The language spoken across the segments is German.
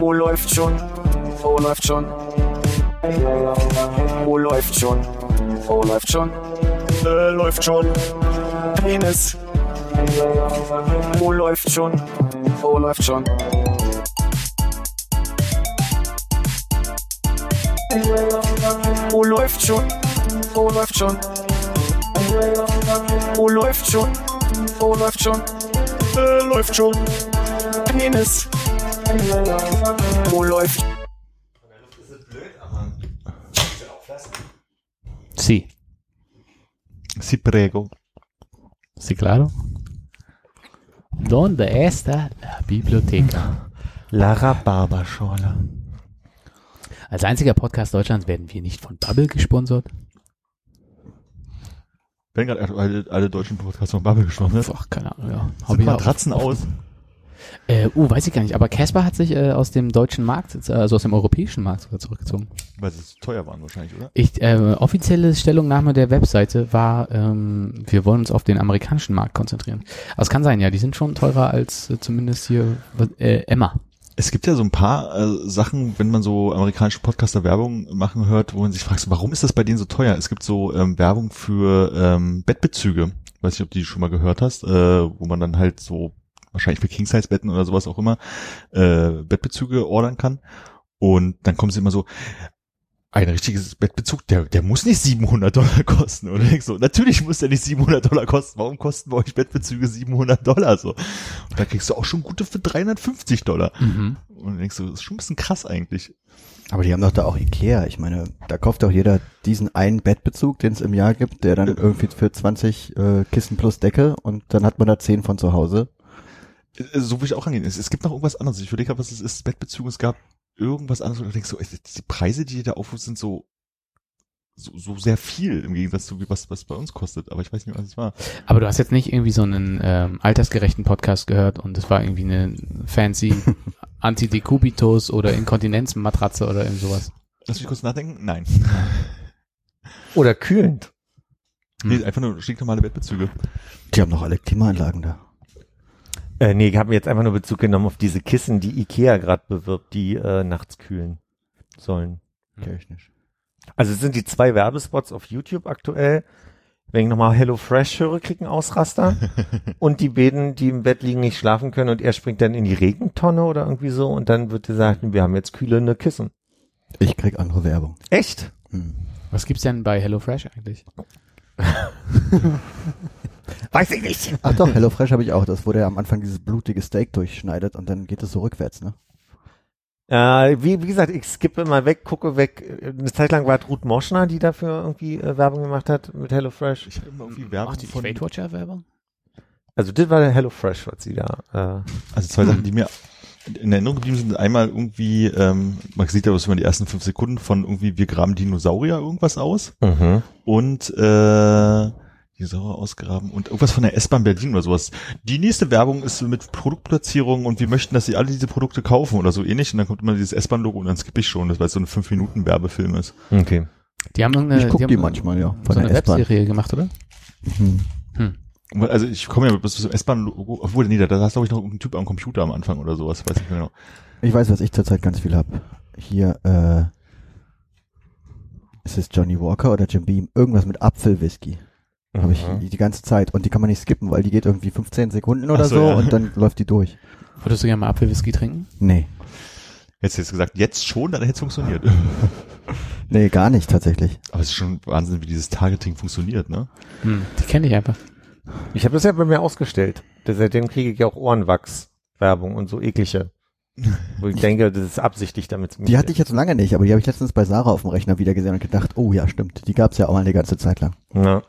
Oh, läuft schon. Oh, läuft schon. Oh, läuft schon. Oh, läuft schon. Läuft schon. Penis. Oh, läuft schon. Oh, läuft schon. Oh, läuft schon. Oh, läuft schon. Oh, läuft schon. Oh, läuft schon. Läuft schon. Penis. Oh, läuft. Und der Luft ist es blöd, aber ich will auch lassen. Sie. Sie prego. Sie claro? Donde está la biblioteca? La Rhabarberschorle. Als einziger Podcast Deutschlands werden wir nicht von Babbel gesponsert. Wenn gerade alle deutschen Podcasts von Babbel gesponsert sind. Ach, keine Ahnung, ja. Sind Matratzen aus? Weiß ich gar nicht. Aber Casper hat sich aus dem deutschen Markt, also aus dem europäischen Markt sogar zurückgezogen. Weil sie zu teuer waren wahrscheinlich, oder? Offizielle Stellungnahme der Webseite war, wir wollen uns auf den amerikanischen Markt konzentrieren. Aber es kann sein, ja, die sind schon teurer als zumindest hier Emma. Es gibt ja so ein paar Sachen, wenn man so amerikanische Podcaster Werbung machen hört, wo man sich fragt, warum ist das bei denen so teuer? Es gibt so Werbung für Bettbezüge. Weiß nicht, ob du die schon mal gehört hast, wo man dann halt so wahrscheinlich für King-Size-Betten oder sowas auch immer Bettbezüge ordern kann. Und dann kommen sie immer so, ein richtiges Bettbezug, der muss nicht $700 kosten, oder? Ich so, natürlich muss der nicht $700 kosten. Warum kosten bei euch Bettbezüge $700? So. Und da kriegst du auch schon gute für $350. Mhm. Und denkst du, das ist schon ein bisschen krass eigentlich. Aber die haben doch da auch Ikea. Ich meine, da kauft doch jeder diesen einen Bettbezug, den es im Jahr gibt, der dann irgendwie für 20 Kissen plus Decke, und dann hat man da 10 von zu Hause. So will ich auch angehen. Es gibt noch irgendwas anderes. Ich überlege gerade, was es ist. Bettbezüge, es gab irgendwas anderes, und du denkst so, die Preise, die da aufrufen, sind so sehr viel im Gegensatz zu was bei uns kostet, aber ich weiß nicht, was es war. Aber du hast jetzt nicht irgendwie so einen altersgerechten Podcast gehört und es war irgendwie eine fancy Antidekubitus oder Inkontinenzmatratze oder irgend sowas. Lass mich kurz nachdenken. Nein. Oder kühlend. Nee, einfach nur stinknormale Bettbezüge. Die haben doch alle Klimaanlagen da. Nee, ich habe mir jetzt einfach nur Bezug genommen auf diese Kissen, die Ikea gerade bewirbt, die nachts kühlen sollen. Kenn ich nicht. Also es sind die 2 Werbespots auf YouTube aktuell. Wenn ich nochmal HelloFresh höre, kriegen Ausraster. Und die beiden, die im Bett liegen, nicht schlafen können, und er springt dann in die Regentonne oder irgendwie so, und dann wird gesagt, wir haben jetzt kühlende Kissen. Ich krieg andere Werbung. Echt? Hm. Was gibt's denn bei HelloFresh eigentlich? Weiß ich nicht. Ach doch, HelloFresh habe ich auch. Das, wo der am Anfang dieses blutige Steak durchschneidet und dann geht es so rückwärts, ne? Wie gesagt, ich skippe mal weg, gucke weg. Eine Zeit lang war Ruth Moschner, die dafür irgendwie Werbung gemacht hat mit HelloFresh. Ich habe immer irgendwie Werbung die von Weight Watcher Werbung? Also das war der HelloFresh, was sie da... Also 2 Sachen, die mir in Erinnerung geblieben sind. Einmal irgendwie, man sieht ja, was immer die ersten 5 Sekunden von irgendwie, wir graben Dinosaurier irgendwas aus. Mhm. Und die Sauer ausgraben und irgendwas von der S-Bahn Berlin oder sowas. Die nächste Werbung ist mit Produktplatzierung und wir möchten, dass sie alle diese Produkte kaufen oder so ähnlich. Und dann kommt immer dieses S-Bahn-Logo und dann skippe ich schon, weil es so ein 5-Minuten-Werbefilm ist. Okay. Die haben eine, ich gucke die manchmal, ja. Von so der eine S-Bahn. Webserie gemacht, oder? Mhm. Hm. Also ich komme ja bis zum S-Bahn-Logo, obwohl, nee, da saß, glaube ich, noch irgendein Typ am Computer am Anfang oder sowas. Weiß nicht mehr genau. Ich weiß, was ich zurzeit ganz viel habe. Hier, ist es Johnny Walker oder Jim Beam? Irgendwas mit Apfelwhisky. Habe ich die ganze Zeit. Und die kann man nicht skippen, weil die geht irgendwie 15 Sekunden oder so, ja. Und dann läuft die durch. Würdest du gerne mal Apfelwhisky trinken? Nee. Hättest du jetzt gesagt, jetzt schon, dann hätte es funktioniert. Nee, gar nicht tatsächlich. Aber es ist schon Wahnsinn, wie dieses Targeting funktioniert, ne? Hm, die kenne ich einfach. Ich habe das ja bei mir ausgestellt. Seitdem kriege ich ja auch Ohrenwachs-Werbung und so eklige. Wo ich denke, das ist absichtlich damit. Die hatte ich jetzt lange nicht, aber die habe ich letztens bei Sarah auf dem Rechner wieder gesehen und gedacht, oh ja, stimmt, die gab es ja auch mal eine ganze Zeit lang. Ja.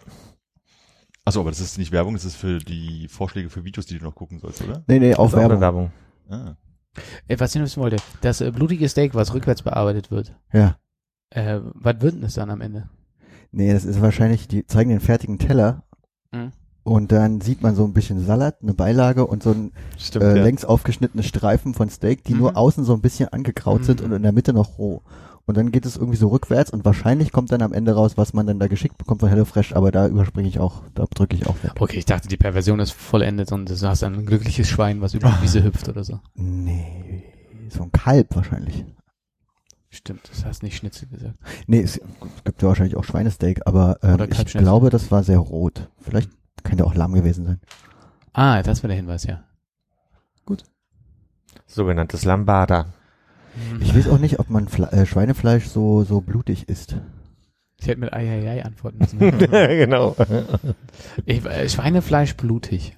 Achso, aber das ist nicht Werbung, das ist für die Vorschläge für Videos, die du noch gucken sollst, oder? Nee, auf Werbung. Ah. Was ich wissen wollte, das blutige Steak, was rückwärts bearbeitet wird. Ja. Was wird denn das dann am Ende? Nee, das ist wahrscheinlich, die zeigen den fertigen Teller, und dann sieht man so ein bisschen Salat, eine Beilage und so ein längs aufgeschnittene Streifen von Steak, die nur außen so ein bisschen angekraut sind und in der Mitte noch roh. Und dann geht es irgendwie so rückwärts und wahrscheinlich kommt dann am Ende raus, was man dann da geschickt bekommt von HelloFresh, aber da überspringe ich auch, da drücke ich auch weg. Okay, ich dachte, die Perversion ist vollendet und du hast ein glückliches Schwein, was über die Wiese hüpft oder so. Nee. So ein Kalb wahrscheinlich. Stimmt, das hast nicht Schnitzel gesagt. Nee, es gibt ja wahrscheinlich auch Schweinesteak, aber ich glaube, das war sehr rot. Vielleicht könnte auch Lamm gewesen sein. Ah, das war der Hinweis, ja. Gut. Sogenanntes Lambada. Ich weiß auch nicht, ob man Schweinefleisch so blutig isst. Ich hätte mit Eieiei antworten müssen. Genau. Schweinefleisch blutig.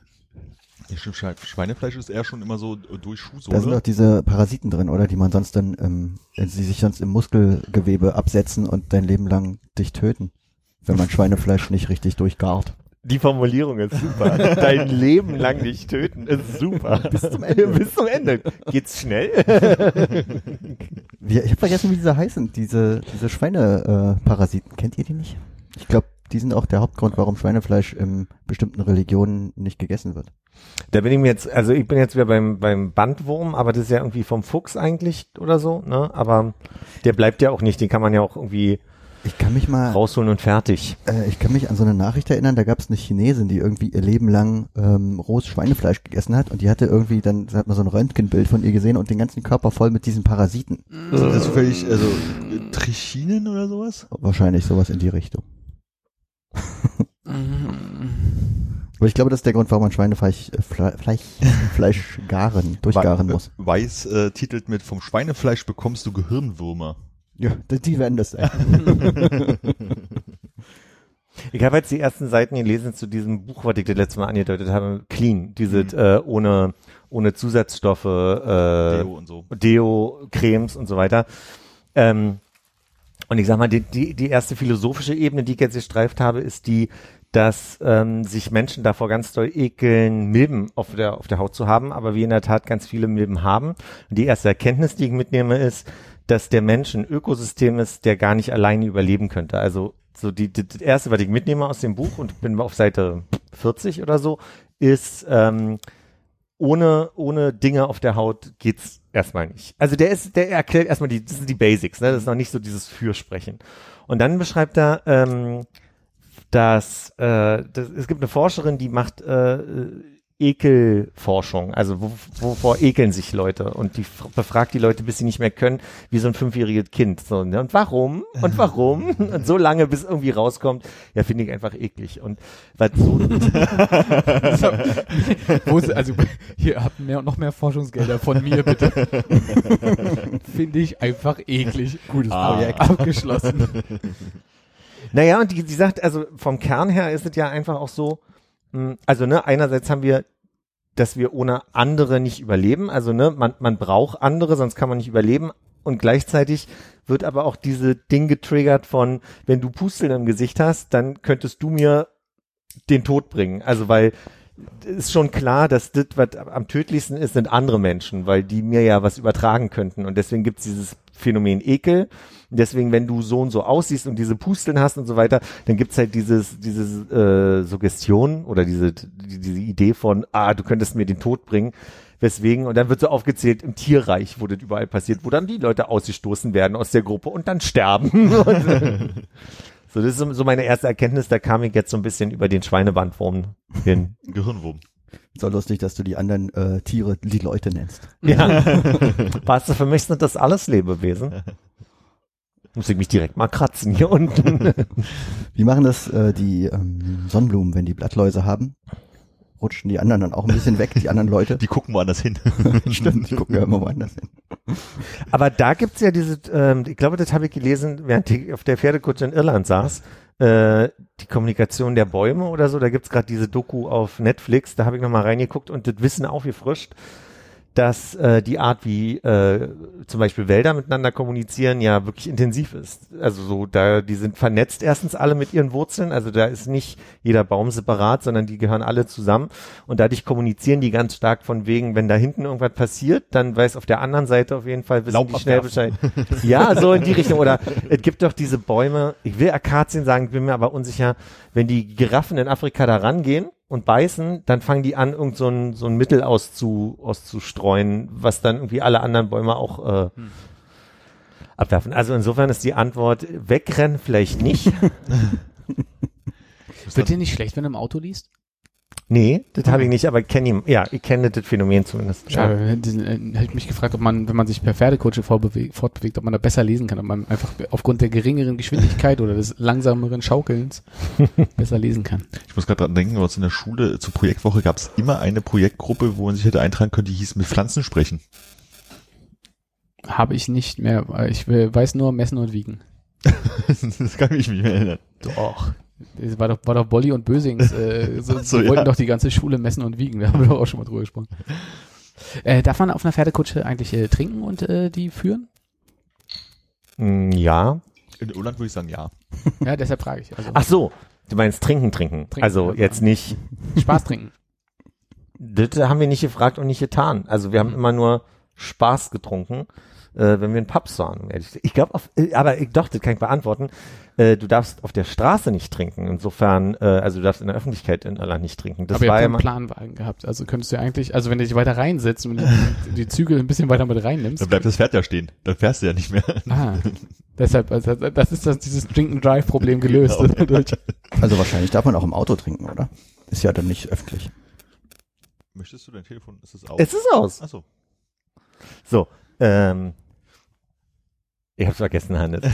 Schweinefleisch ist eher schon immer so durch Schuhsohle. Da sind doch diese Parasiten drin, oder? Die man sonst dann, die sich sonst im Muskelgewebe absetzen und dein Leben lang dich töten, wenn man Schweinefleisch nicht richtig durchgart. Die Formulierung ist super. Dein Leben lang dich töten ist super. Bis zum Ende. Geht's schnell? Ich habe vergessen, wie diese heißen, diese Schweineparasiten. Kennt ihr die nicht? Ich glaube, die sind auch der Hauptgrund, warum Schweinefleisch in bestimmten Religionen nicht gegessen wird. Da bin ich mir jetzt, also ich bin jetzt wieder beim Bandwurm, aber das ist ja irgendwie vom Fuchs eigentlich oder so, ne? Aber der bleibt ja auch nicht, den kann man ja auch irgendwie rausholen und fertig. Ich kann mich an so eine Nachricht erinnern, da gab es eine Chinesin, die irgendwie ihr Leben lang rohes Schweinefleisch gegessen hat und die hatte irgendwie, dann hat man so ein Röntgenbild von ihr gesehen und den ganzen Körper voll mit diesen Parasiten. Sind das völlig, also Trichinen oder sowas? Wahrscheinlich sowas in die Richtung. Aber ich glaube, das ist der Grund, warum man Schweinefleisch durchgaren muss. Weiß titelt mit: Vom Schweinefleisch bekommst du Gehirnwürmer. Ja, die werden das sein. Ich habe jetzt die ersten Seiten gelesen zu diesem Buch, was ich das letzte Mal angedeutet habe, Clean, dieses ohne Zusatzstoffe, Deo und so. Deo, Cremes und so weiter. Und ich sag mal, die erste philosophische Ebene, die ich jetzt gestreift habe, ist die, dass sich Menschen davor ganz doll ekeln, Milben auf der Haut zu haben, aber wir in der Tat ganz viele Milben haben. Und die erste Erkenntnis, die ich mitnehme, ist, dass der Mensch ein Ökosystem ist, der gar nicht alleine überleben könnte. Also so das erste, was ich mitnehme aus dem Buch, und bin auf Seite 40 oder so, ist, ohne Dinge auf der Haut geht's erstmal nicht. Also der erklärt erstmal das sind die Basics, ne? Das ist noch nicht so dieses Fürsprechen. Und dann beschreibt er, dass es gibt eine Forscherin, die macht Ekelforschung, also wovor ekeln sich Leute, und die befragt die Leute, bis sie nicht mehr können, wie so ein 5-jähriges Kind. So, ne? Und warum? Und so lange, bis irgendwie rauskommt, ja, finde ich einfach eklig. Und was so also hier habt noch mehr Forschungsgelder von mir, bitte. Finde ich einfach eklig. Gutes Projekt. Abgeschlossen. Naja, und die sagt, also vom Kern her ist es ja einfach auch so, also, ne, einerseits haben wir, dass wir ohne andere nicht überleben, also, ne, man braucht andere, sonst kann man nicht überleben, und gleichzeitig wird aber auch diese Ding getriggert von, wenn du Pusteln im Gesicht hast, dann könntest du mir den Tod bringen, also, weil ist schon klar, dass das, was am tödlichsten ist, sind andere Menschen, weil die mir ja was übertragen könnten, und deswegen gibt's dieses Phänomen Ekel. Deswegen, wenn du so und so aussiehst und diese Pusteln hast und so weiter, dann gibt's halt diese Suggestion oder diese Idee von, du könntest mir den Tod bringen. Weswegen, und dann wird so aufgezählt im Tierreich, wo das überall passiert, wo dann die Leute ausgestoßen werden aus der Gruppe und dann sterben. So, das ist so meine erste Erkenntnis, da kam ich jetzt so ein bisschen über den Schweinebandwurm hin. Gehirnwurm. So lustig, dass du die anderen Tiere die Leute nennst. Ja. Weißt du, für mich sind das alles Lebewesen. Muss ich mich direkt mal kratzen hier unten. Wie machen das die Sonnenblumen, wenn die Blattläuse haben? Rutschen die anderen dann auch ein bisschen weg, die anderen Leute? Die gucken woanders hin. Stimmt, die gucken ja immer woanders hin. Aber da gibt's ja diese, ich glaube, das habe ich gelesen, während ich auf der Pferdekutsche in Irland saß, die Kommunikation der Bäume oder so, da gibt's gerade diese Doku auf Netflix, da habe ich nochmal reingeguckt und das Wissen aufgefrischt, dass die Art, wie zum Beispiel Wälder miteinander kommunizieren, ja wirklich intensiv ist. Also so, die sind vernetzt erstens alle mit ihren Wurzeln, also da ist nicht jeder Baum separat, sondern die gehören alle zusammen und dadurch kommunizieren die ganz stark von wegen, wenn da hinten irgendwas passiert, dann weiß auf der anderen Seite auf jeden Fall, wissen Laub die schnell Bescheid. Ja, so in die Richtung. Oder es gibt doch diese Bäume, ich will Akazien sagen, ich bin mir aber unsicher, wenn die Giraffen in Afrika da rangehen und beißen, dann fangen die an, irgend so ein Mittel auszustreuen, was dann irgendwie alle anderen Bäume auch abwerfen. Also insofern ist die Antwort, wegrennen vielleicht nicht. Wird dir nicht schlecht, wenn du im Auto liest? Nee, das habe ich nicht, aber ich kenne das Phänomen zumindest. Schade, ja. Hätte mich gefragt, ob man, wenn man sich per Pferdekutsche fortbewegt, ob man da besser lesen kann, ob man einfach aufgrund der geringeren Geschwindigkeit oder des langsameren Schaukelns besser lesen kann. Ich muss gerade dran denken, was in der Schule zur Projektwoche gab es immer eine Projektgruppe, wo man sich hätte eintragen können, die hieß mit Pflanzen sprechen. Habe ich nicht mehr, ich weiß nur messen und wiegen. Das kann ich mich nicht mehr erinnern. Doch. Das war doch Bolli und Bösings. Wollten doch die ganze Schule messen und wiegen. Da haben wir doch auch schon mal drüber gesprochen. Darf man auf einer Pferdekutsche eigentlich trinken und die führen? Ja. In Irland würde ich sagen, ja. Ja, deshalb frage ich. Also, ach so, du meinst trinken. Also ja, jetzt nicht. Spaß trinken. Das haben wir nicht gefragt und nicht getan. Also wir haben immer nur Spaß getrunken, wenn wir in Pubs waren. Ich glaube, das kann ich beantworten. Du darfst auf der Straße nicht trinken. Insofern, du darfst in der Öffentlichkeit in Irland nicht trinken. Das aber war ihr habt ja einen Planwagen gehabt. Also könntest du eigentlich, also wenn du dich weiter reinsetzt und die Zügel ein bisschen weiter mit reinnimmst. Dann bleibt das Pferd ja stehen. Dann fährst du ja nicht mehr. Ah, deshalb, also, das ist dieses Drink-and-Drive-Problem gelöst. Genau. Also wahrscheinlich darf man auch im Auto trinken, oder? Ist ja dann nicht öffentlich. Möchtest du dein Telefon? Ist es aus? Es ist aus. Ach so. So, ich hab's vergessen, Hannes.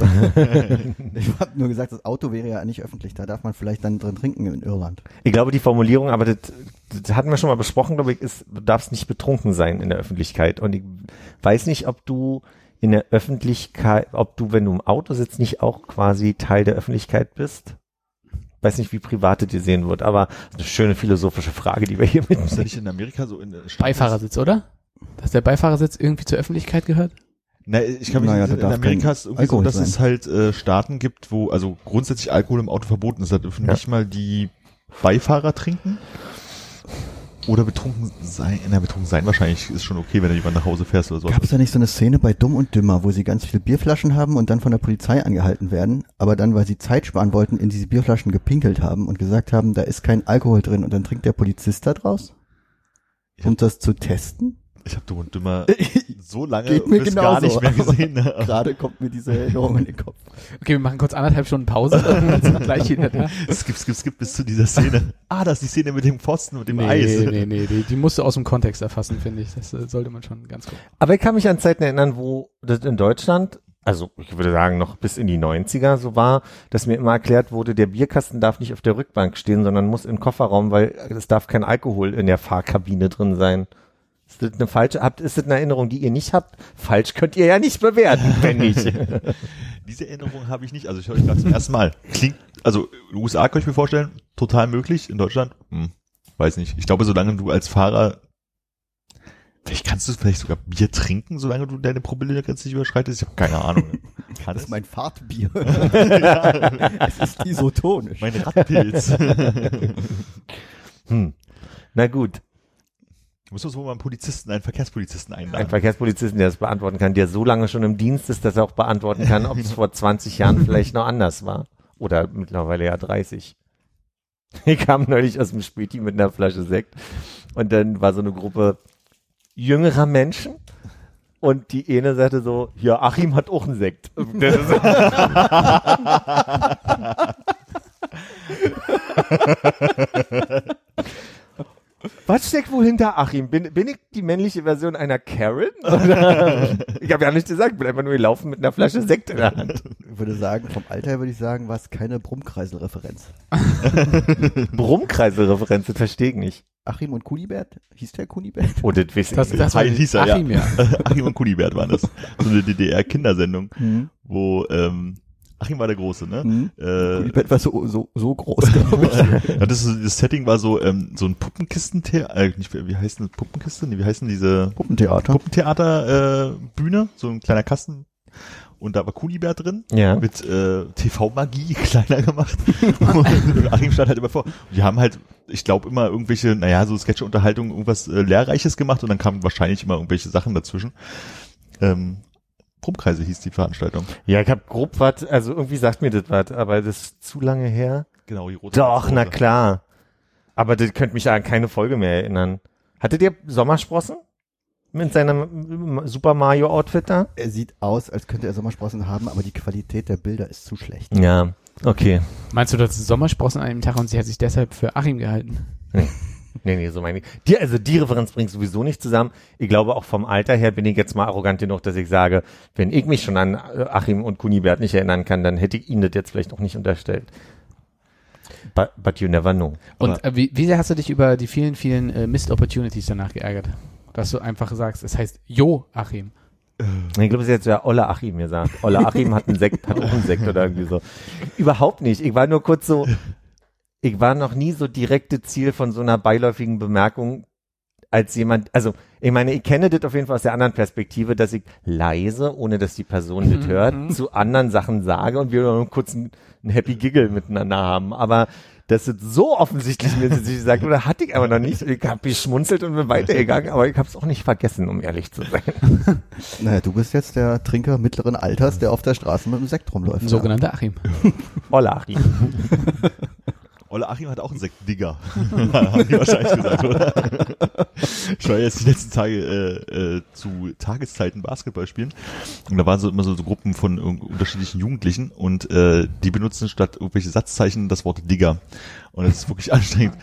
Ich hab nur gesagt, das Auto wäre ja nicht öffentlich, da darf man vielleicht dann drin trinken in Irland. Ich glaube, die Formulierung, aber das hatten wir schon mal besprochen, glaube ich, ist, du darfst nicht betrunken sein in der Öffentlichkeit. Und ich weiß nicht, ob du in der Öffentlichkeit, wenn du im Auto sitzt, nicht auch quasi Teil der Öffentlichkeit bist. Ich weiß nicht, wie privat das gesehen wird, aber eine schöne philosophische Frage, die wir hier mitnehmen. Ist das nicht in Amerika so in der Beifahrersitz, oder? Dass der Beifahrersitz irgendwie zur Öffentlichkeit gehört? Na, ich kann mich nicht, in Amerika ist irgendwie so, dass es halt Staaten gibt, wo also grundsätzlich Alkohol im Auto verboten ist. Da dürfen nicht mal die Beifahrer trinken oder betrunken sein. Na, betrunken sein wahrscheinlich ist schon okay, wenn du jemand nach Hause fährst oder so. Gab es da nicht so eine Szene bei Dumm und Dümmer, wo sie ganz viele Bierflaschen haben und dann von der Polizei angehalten werden, aber dann, weil sie Zeit sparen wollten, in diese Bierflaschen gepinkelt haben und gesagt haben, da ist kein Alkohol drin und dann trinkt der Polizist da draus, um das zu testen? Ich habe Dumm und Dümmer so lange bis gar nicht mehr gesehen. Gerade kommt mir diese Erinnerung in den Kopf. Okay, wir machen kurz 1,5 Stunden Pause. Gleich wieder da. Skip bis zu dieser Szene. Ah, das ist die Szene mit dem Pfosten und dem Eis. Nee, die musst du aus dem Kontext erfassen, finde ich. Das sollte man schon ganz gut. Aber ich kann mich an Zeiten erinnern, wo das in Deutschland, also ich würde sagen noch bis in die 90er so war, dass mir immer erklärt wurde, der Bierkasten darf nicht auf der Rückbank stehen, sondern muss im Kofferraum, weil es darf kein Alkohol in der Fahrkabine drin sein. Ist das eine falsche, ist das eine Erinnerung, die ihr nicht habt? Falsch könnt ihr ja nicht bewerten, wenn nicht. Diese Erinnerung habe ich nicht, also ich höre euch gerade zum ersten Mal. Klingt, also in den USA kann ich mir vorstellen, total möglich, in Deutschland, weiß nicht. Ich glaube, solange du als Fahrer, vielleicht kannst du sogar Bier trinken, solange du deine Promillegrenze nicht überschreitest, ich habe keine Ahnung. Das ist mein Fahrtbier. Ja. Es ist isotonisch. Mein Radpilz. Na gut. Du musst uns wohl mal einen Verkehrspolizisten einladen. Einen Verkehrspolizisten, der das beantworten kann, der so lange schon im Dienst ist, dass er auch beantworten kann, ob es vor 20 Jahren vielleicht noch anders war. Oder mittlerweile ja 30. Ich kam neulich aus dem Späti mit einer Flasche Sekt und dann war so eine Gruppe jüngerer Menschen und die eine sagte so, ja, Achim hat auch einen Sekt. Das ist was steckt wohl hinter Achim? Bin ich die männliche Version einer Karen? Oder? Ich habe ja nicht gesagt, ich bin einfach nur gelaufen mit einer Flasche Sekt in der Hand. Ich würde sagen, vom Alter her würde ich sagen, war es keine Brummkreisel-Referenz. Brummkreisel-Referenz, das verstehe ich nicht. Achim und Kunibert? Hieß der Kunibert? Oh, das weiß ich nicht. Das hieß er, Achim, ja. Achim und Kunibert waren das. So eine DDR-Kindersendung, wo... Achim war der Große, ne? Kunibert war so groß, glaube ich. Ja, das Setting war so ein Puppenkisten-Theater, wie heißt denn Puppenkiste? Nee, wie heißen diese? Puppentheater-Bühne, so ein kleiner Kasten. Und da war Kunibert drin, mit TV-Magie kleiner gemacht. Und Achim stand halt immer vor. Und die haben halt, ich glaube, immer irgendwelche, so Sketch-Unterhaltungen, irgendwas Lehrreiches gemacht und dann kamen wahrscheinlich immer irgendwelche Sachen dazwischen. Pumpkreise hieß die Veranstaltung. Ja, ich habe grob was, also irgendwie sagt mir das was, aber das ist zu lange her. Genau, die rote. Doch, na klar. Aber das könnte mich an keine Folge mehr erinnern. Hattet ihr Sommersprossen? Mit seinem Super Mario Outfit da? Er sieht aus, als könnte er Sommersprossen haben, aber die Qualität der Bilder ist zu schlecht. Ja, okay. Meinst du, das ist Sommersprossen an einem Tag und sie hat sich deshalb für Achim gehalten? Nee. Nee, so meine ich. Die Referenz bringt sowieso nicht zusammen. Ich glaube, auch vom Alter her bin ich jetzt mal arrogant genug, dass ich sage, wenn ich mich schon an Achim und Kunibert nicht erinnern kann, dann hätte ich ihnen das jetzt vielleicht auch nicht unterstellt. But you never know. Und wie sehr hast du dich über die vielen, vielen Missed Opportunities danach geärgert? Dass du einfach sagst, es heißt Jo Achim. Ich glaube, es ist jetzt ja Olla Achim gesagt. Olla Achim hat einen Sekt, hat auch einen Sekt oder irgendwie so. Überhaupt nicht. Ich war nur kurz so... Ich war noch nie so direkte Ziel von so einer beiläufigen Bemerkung als jemand, also ich meine, ich kenne das auf jeden Fall aus der anderen Perspektive, dass ich leise, ohne dass die Person das hört, zu anderen Sachen sage und wir nur kurz einen Happy Giggle miteinander haben, aber dass es so offensichtlich mir gesagt wurde, hatte ich aber noch nicht. Ich habe geschmunzelt und bin weitergegangen, aber ich habe es auch nicht vergessen, um ehrlich zu sein. Naja, du bist jetzt der Trinker mittleren Alters, der auf der Straße mit dem Sekt rumläuft. Sogenannter Achim. Olla Achim. Olle Achim hat auch einen Sekt-Digger, haben die wahrscheinlich gesagt, oder? Ich war jetzt die letzten Tage zu Tageszeiten Basketball spielen und da waren so immer so Gruppen von unterschiedlichen Jugendlichen und die benutzen statt irgendwelche Satzzeichen das Wort Digger und das ist wirklich anstrengend.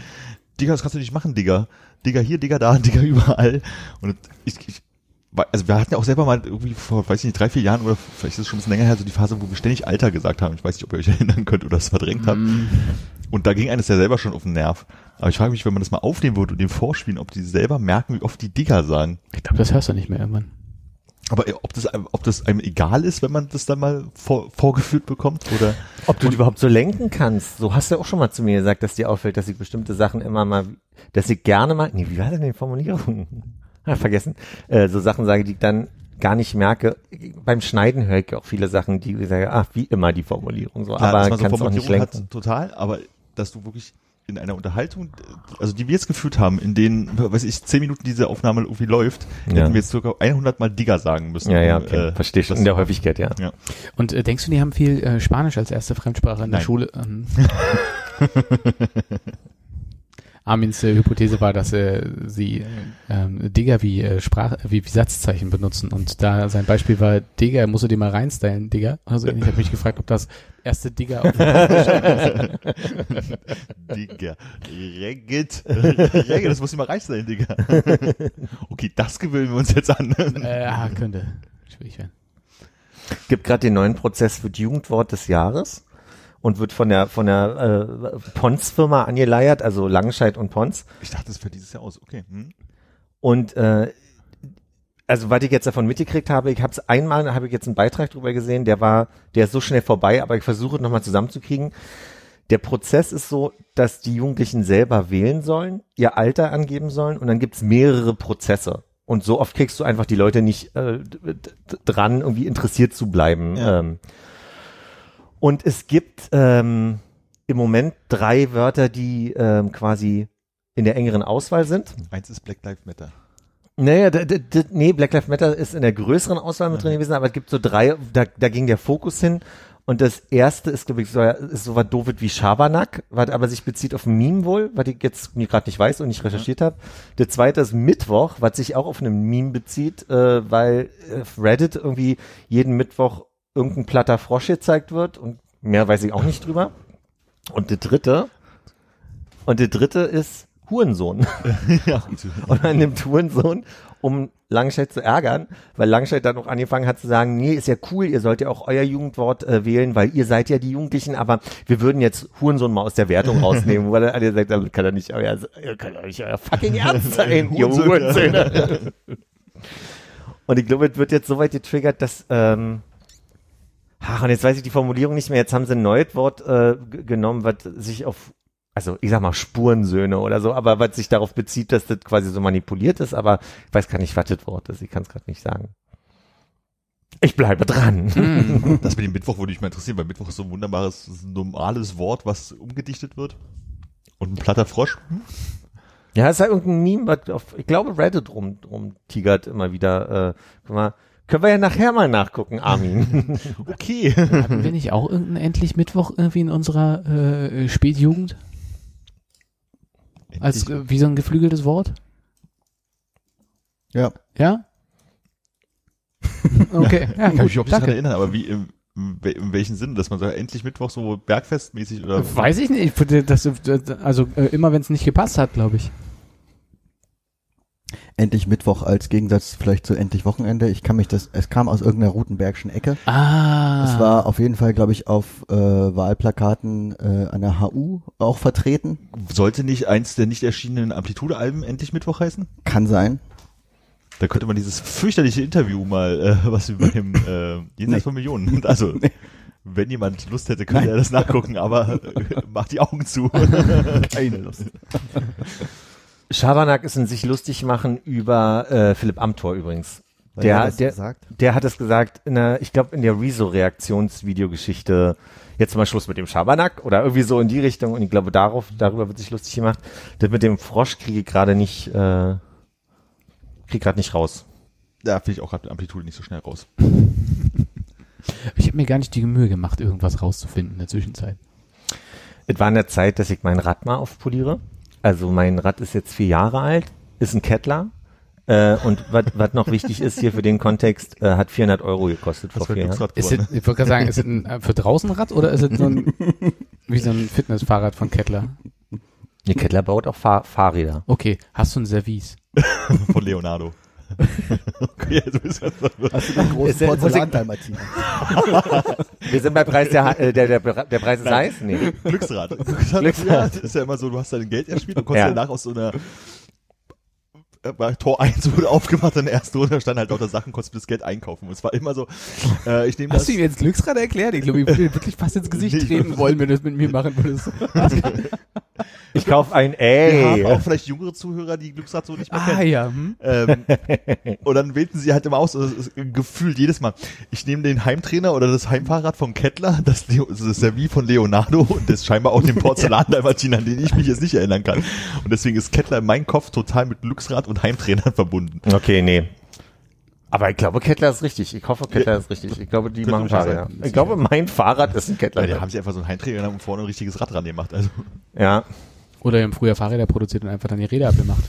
Digger, das kannst du nicht machen, Digger. Digger hier, Digger da, Digger überall und also wir hatten ja auch selber mal irgendwie vor, weiß ich nicht, 3-4 Jahren oder vielleicht ist es schon ein bisschen länger her, so die Phase, wo wir ständig Alter gesagt haben. Ich weiß nicht, ob ihr euch erinnern könnt oder es verdrängt habt. Und da ging eines ja selber schon auf den Nerv. Aber ich frage mich, wenn man das mal aufnehmen würde und dem vorspielen, ob die selber merken, wie oft die Digger sagen. Ich glaube, das hörst du nicht mehr irgendwann. Aber ob das einem egal ist, wenn man das dann mal vorgeführt bekommt oder ob du überhaupt so lenken kannst. So hast du ja auch schon mal zu mir gesagt, dass dir auffällt, dass ich bestimmte Sachen immer mal, dass ich gerne mal, nee, wie war denn die Formulierung? Vergessen, so Sachen sage, die ich dann gar nicht merke. Beim Schneiden höre ich auch viele Sachen, die ich sage, ach, wie immer die Formulierung. So. Klar, aber kannst so auch nicht lenken. Hat, total, aber dass du wirklich in einer Unterhaltung, also die wir jetzt geführt haben, in denen, weiß ich, 10 Minuten diese Aufnahme irgendwie läuft, hätten wir jetzt circa 100 Mal Digger sagen müssen. Ja, okay. Verstehe schon. In der Häufigkeit, ja. Und denkst du, die haben viel Spanisch als erste Fremdsprache in der Schule? Armins Hypothese war, dass sie Digger wie Satzzeichen benutzen und da sein Beispiel war, Digger, musst du dir mal reinstylen, Digger. Also ich habe mich gefragt, ob das erste Digger auf Digger. Regget, das musst du mal reinstylen, Digger. Okay, das gewöhnen wir uns jetzt an. Könnte schwierig werden. Gibt gerade den neuen Prozess für Jugendwort des Jahres. Und wird von der Pons-Firma angeleiert, also Langenscheid und Pons. Ich dachte, das fällt dieses Jahr aus, okay. Und also was ich jetzt davon mitgekriegt habe, habe ich jetzt einen Beitrag drüber gesehen, der ist so schnell vorbei, aber ich versuche nochmal zusammenzukriegen. Der Prozess ist so, dass die Jugendlichen selber wählen sollen, ihr Alter angeben sollen und dann gibt's mehrere Prozesse. Und so oft kriegst du einfach die Leute nicht dran, irgendwie interessiert zu bleiben. Ja. Und es gibt im Moment 3 Wörter, die quasi in der engeren Auswahl sind. Eins ist Black Lives Matter. Naja, Black Lives Matter ist in der größeren Auswahl mit drin gewesen, aber es gibt so 3, da ging der Fokus hin. Und das erste ist, glaube ich, so was Doofes wie Schabernack, was aber sich bezieht auf ein Meme wohl, was ich jetzt mir gerade nicht weiß und nicht recherchiert habe. Der zweite ist Mittwoch, was sich auch auf einen Meme bezieht, weil Reddit irgendwie jeden Mittwoch irgendein platter Frosch gezeigt wird und mehr weiß ich auch nicht drüber. Und der dritte ist Hurensohn. Ja. Und man nimmt Hurensohn, um Langenscheid zu ärgern, weil Langenscheid dann auch angefangen hat zu sagen, nee, ist ja cool, ihr sollt ja auch euer Jugendwort wählen, weil ihr seid ja die Jugendlichen, aber wir würden jetzt Hurensohn mal aus der Wertung rausnehmen, weil alle sagt, damit kann doch nicht euer fucking Ernst sein, ihr Hurensöhne. Und ich glaube, es wird jetzt so weit getriggert, dass und jetzt weiß ich die Formulierung nicht mehr. Jetzt haben sie ein neues Wort genommen, was sich auf, also ich sag mal Spurensöhne oder so, aber was sich darauf bezieht, dass das quasi so manipuliert ist. Aber ich weiß gar nicht, was das Wort ist. Ich kann es gerade nicht sagen. Ich bleibe dran. Das mit dem Mittwoch würde mich mal interessieren, weil Mittwoch ist so ein wunderbares, normales Wort, was umgedichtet wird. Und ein platter Frosch. Ja, es ist halt irgendein Meme, was auf, ich glaube, Reddit rumtigert immer wieder. Guck mal. Können wir ja nachher mal nachgucken, Armin. Okay. Hatten wir nicht auch irgendeinen endlich Mittwoch irgendwie in unserer Spätjugend? Als wie so ein geflügeltes Wort? Ja. Ja? Okay. Ja, kann mich auch nicht daran erinnern, aber wie in welchen Sinn, dass man sagt, endlich Mittwoch so bergfestmäßig oder? Weiß ich nicht. Also immer wenn es nicht gepasst hat, glaube ich. Endlich Mittwoch als Gegensatz vielleicht zu Endlich Wochenende. Ich kann mich das, es kam aus irgendeiner Rutenbergschen Ecke. Ah. Es war auf jeden Fall, glaube ich, auf Wahlplakaten an der HU auch vertreten. Sollte nicht eins der nicht erschienenen Amplitude-Alben Endlich Mittwoch heißen? Kann sein. Da könnte man dieses fürchterliche Interview mal, was wir beim Jenseits von Millionen, also wenn jemand Lust hätte, könnte er das nachgucken, aber macht die Augen zu. Keine Lust. Schabernack ist in sich lustig machen über Philipp Amthor übrigens. Der hat es gesagt, ich glaube in der Rezo-Reaktionsvideogeschichte, jetzt mal Schluss mit dem Schabernack oder irgendwie so in die Richtung, und ich glaube darüber wird sich lustig gemacht. Das mit dem Frosch krieg gerade nicht raus. Ja, finde ich auch gerade mit Amplitude nicht so schnell raus. Ich habe mir gar nicht die Mühe gemacht, irgendwas rauszufinden in der Zwischenzeit. Es war in der Zeit, dass ich mein Rad mal aufpoliere. Also mein Rad ist jetzt 4 Jahre alt, ist ein Kettler. Und was noch wichtig ist hier für den Kontext, hat 400 Euro gekostet vor 4 Jahren. Ich wollte gerade sagen, ist es ein für draußen Rad oder ist es so ein Fitnessfahrrad von Kettler? Nee, Kettler baut auch Fahrräder. Okay, hast du ein Service? Von Leonardo. Okay, also hast du einen großen Porzellanteil, Martina? Wir sind bei Preis der Preis ist heiß? Nee. Glücksrad. Ist ja immer so, du hast dein Geld erspielt und konntest danach aus so einer Tor 1 wurde aufgemacht, dann erst drunter stand halt lauter Sachen, konntest du das Geld einkaufen. Und es war immer so, ich nehme das. Hast du ihm jetzt Glücksrad erklärt? Ich glaube, ich würde wirklich fast ins Gesicht treten wollen, wenn du es mit mir machen würdest. Ich kaufe ein Wir haben auch vielleicht jüngere Zuhörer, die Glücksrad so nicht mehr kennen. Ah ja. Und dann wählten sie halt immer aus, also gefühlt jedes Mal. Ich nehme den Heimtrainer oder das Heimfahrrad von Kettler, das Servi von Leonardo und das scheinbar auch den Porzellan der Martina, an den ich mich jetzt nicht erinnern kann. Und deswegen ist Kettler in meinem Kopf total mit Glücksrad und Heimtrainern verbunden. Okay, nee. Aber ich glaube, Kettler ist richtig. Ich hoffe, Kettler ist richtig. Ich glaube, die machen Fahrräder. Ich glaube, mein Fahrrad ist ein Kettler. Ja, die haben sich einfach so einen Heimtrainer und haben vorne ein richtiges Rad ran gemacht. Also. Ja. Oder im Frühjahr Fahrräder produziert und einfach dann die Räder abgemacht.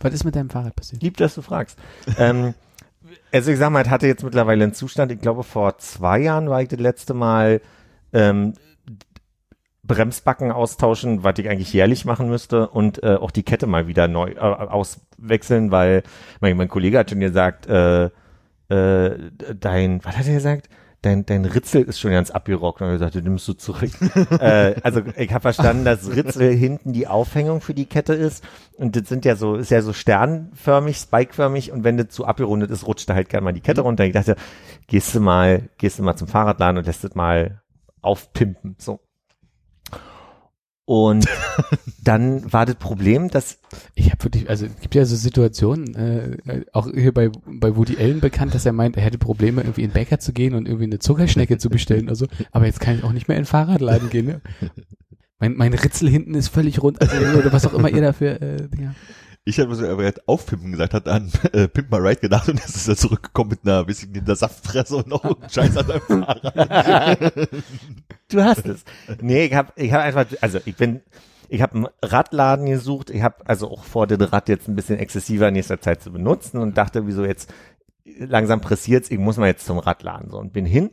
Was ist mit deinem Fahrrad passiert? Lieb, dass du fragst. Also ich sag mal, es hatte jetzt mittlerweile einen Zustand, ich glaube vor 2 Jahren war ich das letzte Mal Bremsbacken austauschen, was ich eigentlich jährlich machen müsste, und auch die Kette mal wieder neu auswechseln, weil mein Kollege hat schon gesagt, was hat er gesagt? Dein Ritzel ist schon ganz abgerockt. Und er sagte, den nimmst du zurück. Also ich habe verstanden, dass Ritzel hinten die Aufhängung für die Kette ist. Und das ist ja so sternförmig, spikeförmig. Und wenn das zu abgerundet ist, rutscht da halt gerne mal die Kette runter. Ich dachte, gehst du mal zum Fahrradladen und lässt das mal aufpimpen. So. Und dann war das Problem, dass ich habe wirklich, also es gibt ja so Situationen, auch hier bei Woody Allen bekannt, dass er meint, er hätte Probleme, irgendwie in den Bäcker zu gehen und irgendwie eine Zuckerschnecke zu bestellen oder so. Aber jetzt kann ich auch nicht mehr in den Fahrradladen gehen. Ne? Mein Ritzel hinten ist völlig rund, also, oder was auch immer ihr dafür. Ja. Ich habe mir aufpimpen gesagt, hat an Pimp My Ride gedacht und ist da zurückgekommen mit einer bisschen in der Saftfresse und noch einen Scheiß an deinem Fahrrad. Du hast es. Nee, ich hab einfach, also ich habe einen Radladen gesucht, ich habe also auch vor, das Rad jetzt ein bisschen exzessiver in nächster Zeit zu benutzen und dachte, wieso jetzt langsam pressiert's, ich muss mal jetzt zum Radladen, so, und bin hin.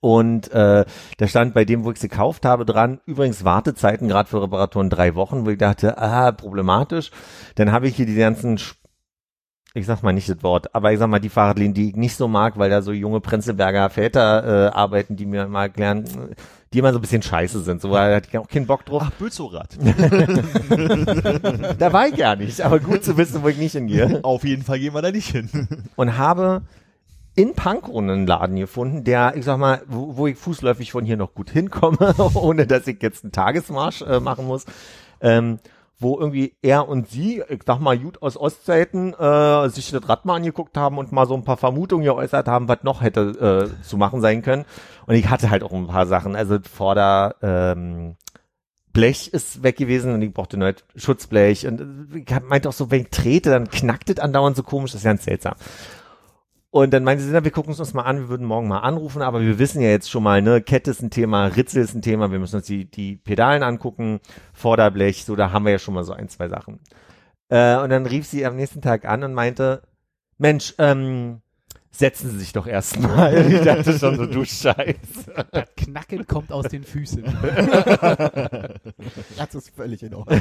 Und da stand bei dem, wo ich es gekauft habe, dran, übrigens Wartezeiten gerade für Reparaturen 3 Wochen, wo ich dachte, problematisch. Dann habe ich hier die ganzen, ich sag mal nicht das Wort, aber ich sag mal die Fahrradlinien, die ich nicht so mag, weil da so junge Prenzlberger Väter arbeiten, die mir mal erklären, die immer so ein bisschen scheiße sind. So, da hatte ich auch keinen Bock drauf. Ach, Bülzorad. Da war ich gar nicht, aber gut zu wissen, wo ich nicht hingehe. Auf jeden Fall gehen wir da nicht hin. Und habe in Pankow einen Laden gefunden, der, ich sag mal, wo ich fußläufig von hier noch gut hinkomme, ohne dass ich jetzt einen Tagesmarsch machen muss, wo irgendwie er und sie, ich sag mal, gut aus Ostseiten, sich das Rad mal angeguckt haben und mal so ein paar Vermutungen geäußert haben, was noch hätte zu machen sein können. Und ich hatte halt auch ein paar Sachen, also Blech ist weg gewesen und ich brauchte neu Schutzblech, und ich meinte auch so, wenn ich trete, dann knackt das andauernd so komisch, das ist ganz seltsam. Und dann meinte sie, wir gucken es uns mal an, wir würden morgen mal anrufen, aber wir wissen ja jetzt schon mal, ne, Kette ist ein Thema, Ritzel ist ein Thema, wir müssen uns die Pedalen angucken, Vorderblech, so, da haben wir ja schon mal so 1, 2 Sachen. Und dann rief sie am nächsten Tag an und meinte, Mensch, setzen Sie sich doch erstmal. Ich dachte schon so, du Scheiße. Das Knacken kommt aus den Füßen. Das ist völlig in Ordnung.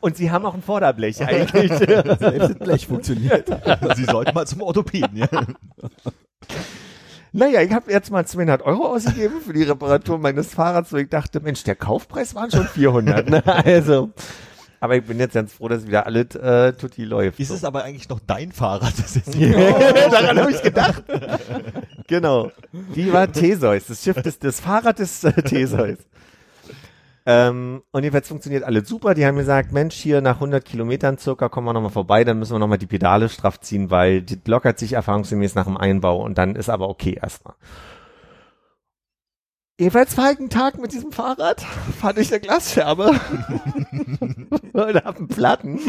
Und Sie haben auch ein Vorderblech eigentlich. Selbst das Blech funktioniert. Sie sollten mal zum Orthopäden. Ja. Naja, ich habe jetzt mal 200 € ausgegeben für die Reparatur meines Fahrrads, und ich dachte, Mensch, der Kaufpreis waren schon 400. Ne? Also... Aber ich bin jetzt ganz froh, dass wieder alles tutti läuft. Ist so. Es aber eigentlich noch dein Fahrrad? Das ist daran habe ich gedacht. Genau. Wie war Theseus? Das Schiff des Fahrrad des Theseus. Und jedenfalls funktioniert alles super. Die haben gesagt, Mensch, hier nach 100 Kilometern circa kommen wir nochmal vorbei, dann müssen wir nochmal die Pedale straff ziehen, weil die lockert sich erfahrungsgemäß nach dem Einbau und dann ist aber okay erstmal. Jedenfalls war ich einen Tag mit diesem Fahrrad, fahre durch eine Glasscherbe und hab einen Platten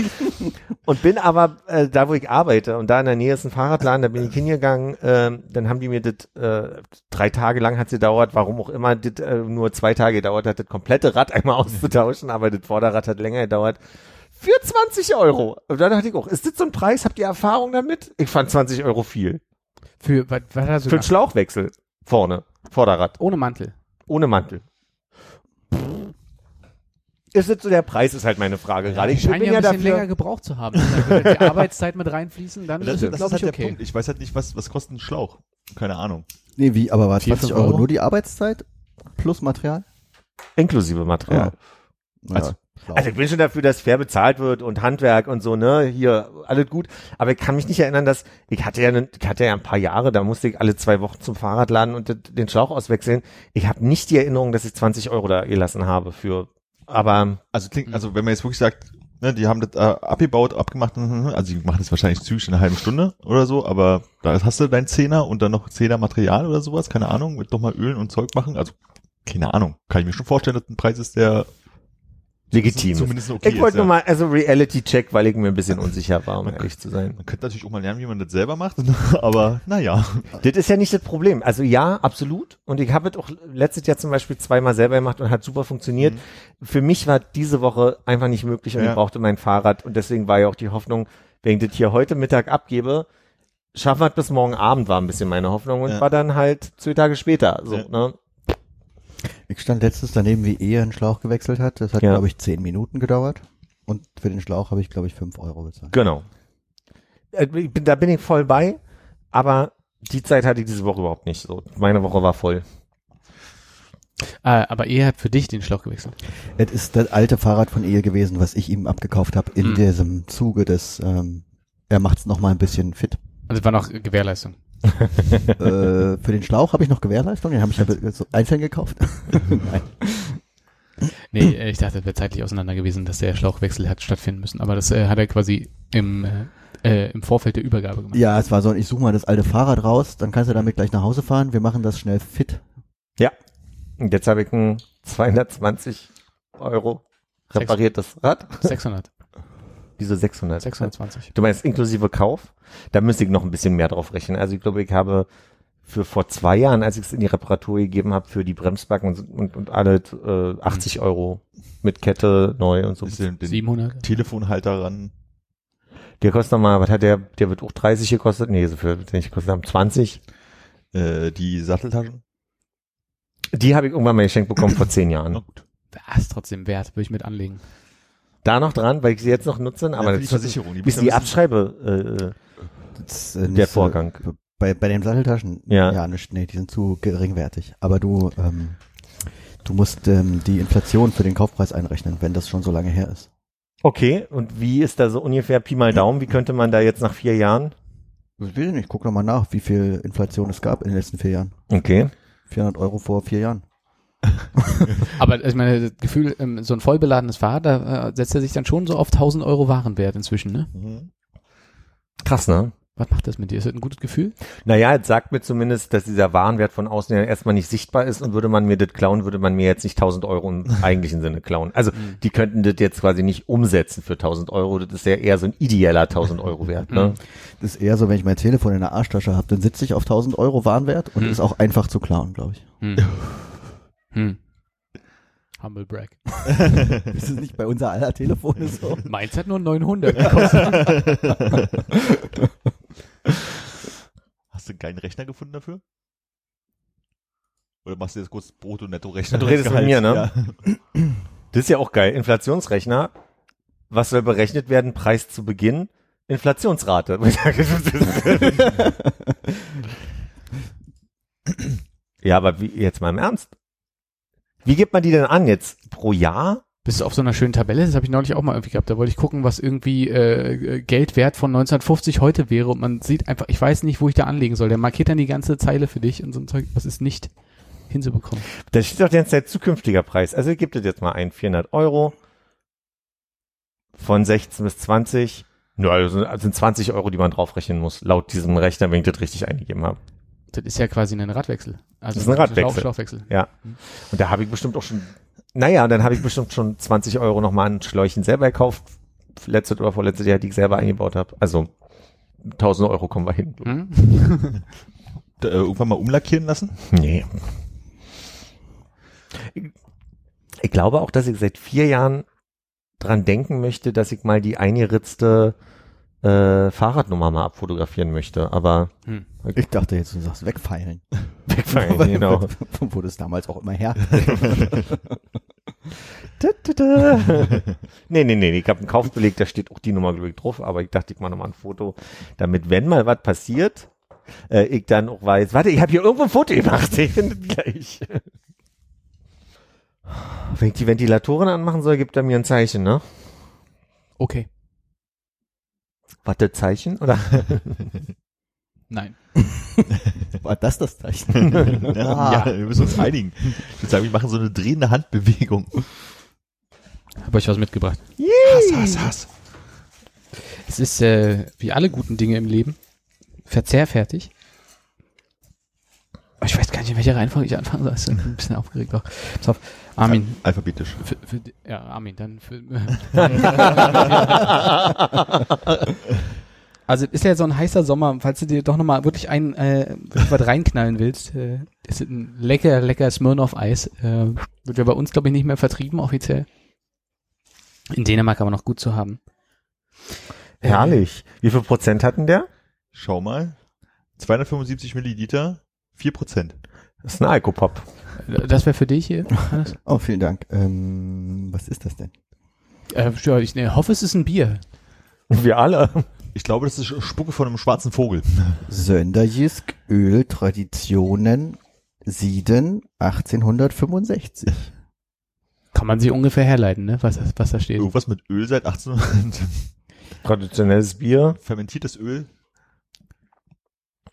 und bin aber da, wo ich arbeite und da in der Nähe ist ein Fahrradladen, da bin ich hingegangen, dann haben die mir das, 3 Tage lang hat es gedauert, warum auch immer, das nur 2 Tage gedauert hat, das komplette Rad einmal auszutauschen, aber das Vorderrad hat länger gedauert. Für 20 €. Und dann dachte ich auch, ist das so ein Preis, habt ihr Erfahrung damit? Ich fand 20 € viel. Für einen Schlauchwechsel vorne. Vorderrad. Ohne Mantel. Ist jetzt so, der Preis ist halt meine Frage gerade. Ich scheine ja ein bisschen länger gebraucht zu haben. Wenn die Arbeitszeit mit reinfließen, dann das, ist es, glaube ich, halt okay. Der Punkt. Ich weiß halt nicht, was kostet ein Schlauch? Keine Ahnung. Nee, wie, aber war 20 € nur die Arbeitszeit plus Material? Inklusive Material. Ja. Also ich bin schon dafür, dass fair bezahlt wird und Handwerk und so, ne, hier, alles gut. Aber ich kann mich nicht erinnern, dass, ich hatte ja ein paar Jahre, da musste ich alle 2 Wochen zum Fahrradladen und den Schlauch auswechseln. Ich habe nicht die Erinnerung, dass ich 20 € da gelassen habe für, aber. Also klingt, also wenn man jetzt wirklich sagt, ne, die haben das abgebaut, abgemacht, also die machen das wahrscheinlich zügig in einer halben Stunde oder so, aber da hast du dein 10er und dann noch 10er Material oder sowas, keine Ahnung, mit nochmal Ölen und Zeug machen, also keine Ahnung. Kann ich mir schon vorstellen, dass ein Preis ist, der legitim. Zumindest okay ich wollte nur mal, also Reality-Check, weil ich mir ein bisschen unsicher war, um ehrlich zu sein. Man könnte natürlich auch mal lernen, wie man das selber macht, aber naja. Das ist ja nicht das Problem. Also ja, absolut. Und ich habe es auch letztes Jahr zum Beispiel 2-mal selber gemacht und hat super funktioniert. Mhm. Für mich war diese Woche einfach nicht möglich und ich brauchte mein Fahrrad. Und deswegen war ja auch die Hoffnung, wenn ich das hier heute Mittag abgebe, schaffen wir es bis morgen Abend, war ein bisschen meine Hoffnung. Und war dann halt 2 Tage später. So, ne? Ich stand letztens daneben, wie er einen Schlauch gewechselt hat. Das hat, glaube ich, 10 Minuten gedauert. Und für den Schlauch habe ich, glaube ich, 5 € bezahlt. Genau. Da bin ich voll bei. Aber die Zeit hatte ich diese Woche überhaupt nicht. So, meine Woche war voll. Aber er hat für dich den Schlauch gewechselt. Das ist das alte Fahrrad von Ehe gewesen, was ich ihm abgekauft habe in diesem Zuge des, er macht es nochmal ein bisschen fit. Also es war noch Gewährleistung. Für den Schlauch habe ich noch Gewährleistung, den habe ich so einzeln gekauft. Nein. Nee, ich dachte, das wäre zeitlich auseinander gewesen, dass der Schlauchwechsel hat stattfinden müssen, aber das hat er quasi im Vorfeld der Übergabe gemacht. Ja, es war so, ich suche mal das alte Fahrrad raus, dann kannst du damit gleich nach Hause fahren, wir machen das schnell fit. Ja, und jetzt habe ich ein 220 € repariertes Rad. 600. Wieso 600? 620. Du meinst inklusive Kauf? Da müsste ich noch ein bisschen mehr drauf rechnen. Also ich glaube, ich habe für vor 2 Jahren, als ich es in die Reparatur gegeben habe, für die Bremsbacken und alle 80 € mit Kette neu und so. Ist den 700? Telefonhalter ran. Der kostet nochmal, was hat der wird auch 30 gekostet? Nee, so viel nicht gekostet haben. 20. Die Satteltaschen? Die habe ich irgendwann mal geschenkt bekommen vor 10 Jahren. Na gut. Das ist trotzdem wert, würde ich mit anlegen. Da noch dran, weil ich sie jetzt noch nutze, aber ja, die Versicherung, bis die abschreibe, das, der Vorgang. Bei den Satteltaschen, nicht, nee, die sind zu geringwertig. Aber du musst die Inflation für den Kaufpreis einrechnen, wenn das schon so lange her ist. Okay, und wie ist da so ungefähr Pi mal Daumen? Wie könnte man da jetzt nach 4 Jahren? Ich weiß nicht, ich guck nochmal nach, wie viel Inflation es gab in den letzten 4 Jahren. Okay. 400 € vor 4 Jahren. Aber ich meine, das Gefühl, so ein vollbeladenes Fahrrad, da setzt er sich dann schon so auf 1.000 € Warenwert inzwischen, ne? Krass, ne? Was macht das mit dir? Ist das ein gutes Gefühl? Naja, jetzt sagt mir zumindest, dass dieser Warenwert von außen ja erstmal nicht sichtbar ist und würde man mir das klauen, würde man mir jetzt nicht 1.000 € im eigentlichen Sinne klauen. Also die könnten das jetzt quasi nicht umsetzen für 1.000 €. Das ist ja eher so ein ideeller 1.000 € Wert, ne? Das ist eher so, wenn ich mein Telefon in der Arschtasche habe, dann sitze ich auf 1.000 € Warenwert und ist auch einfach zu klauen, glaube ich. Humble brag. Ist es nicht bei unser aller Telefone so? Meins hat nur 900 gekostet. einen geilen Rechner gefunden dafür? Oder machst du jetzt kurz Brot- und Netto-Rechner? Du redest mit mir, ne? Ja. Das ist ja auch geil. Inflationsrechner. Was soll berechnet werden? Preis zu Beginn? Inflationsrate. Ja, aber wie, jetzt mal im Ernst. Wie gibt man die denn an jetzt? Pro Jahr? Bist du auf so einer schönen Tabelle? Das habe ich neulich auch mal irgendwie gehabt. Da wollte ich gucken, was irgendwie Geldwert von 1950 heute wäre. Und man sieht einfach, ich weiß nicht, wo ich da anlegen soll. Der markiert dann die ganze Zeile für dich und so ein Zeug. Das ist nicht hinzubekommen. Da steht doch jetzt der zukünftiger Preis. Also ihr gebt das jetzt mal ein 400 € von 16 bis 20. Ja, das sind 20 Euro, die man draufrechnen muss, laut diesem Rechner, wenn ich das richtig eingegeben habe. Das ist ja quasi ein Radwechsel. Also das ist ein Radwechsel. Schlauchwechsel. Ja. Und da habe ich bestimmt auch schon, dann habe ich bestimmt schon 20 Euro nochmal an Schläuchen selber gekauft, letztes oder vorletztes Jahr, die ich selber eingebaut habe. Also 1000 Euro kommen wir hin. Hm? Irgendwann mal umlackieren lassen? Nee. Ich glaube auch, dass ich seit 4 Jahren dran denken möchte, dass ich mal die eingeritzte Fahrradnummer mal abfotografieren möchte, aber... Ich dachte jetzt, du sagst wegfeilen. Wegfeilen, genau. Von wo das damals auch immer her. Nee, ich habe einen Kaufbeleg, da steht auch die Nummer glaube ich drauf, aber ich dachte, ich mache nochmal ein Foto, damit, wenn mal was passiert, ich dann auch weiß, warte, ich habe hier irgendwo ein Foto gemacht, ich finde es gleich. Wenn ich die Ventilatoren anmachen soll, gibt er mir ein Zeichen, ne? Okay. Warte, Zeichen, oder? Nein. War das Zeichen? Ja, wir müssen uns einigen. Ich würde sagen, wir machen so eine drehende Handbewegung. Habe euch was mitgebracht. Yay. Hass. Es ist, wie alle guten Dinge im Leben, verzehrfertig. Ich weiß gar nicht, in welcher Reihenfolge ich anfangen soll. Ich bin ein bisschen aufgeregt auch. Pass auf. Armin. Alphabetisch. Armin, dann für... Also ist ja so ein heißer Sommer, falls du dir doch nochmal wirklich was reinknallen willst, ist ein lecker Smirnoff-Eis. Wird ja bei uns, glaube ich, nicht mehr vertrieben offiziell. In Dänemark aber noch gut zu haben. Herrlich. Wie viel Prozent hatten der? Schau mal. 275 Milliliter. 4%. Das ist ein Alkopop. Das wäre für dich hier, Hannes. Oh, vielen Dank. Was ist das denn? Ich hoffe, es ist ein Bier. Wir alle. Ich glaube, das ist Spucke von einem schwarzen Vogel. Sönderjysk, Öl, Traditionen, Sieden, 1865. Kann man sich ungefähr herleiten, ne? Was da steht. Irgendwas mit Öl seit 1800. Traditionelles Bier. Fermentiertes Öl.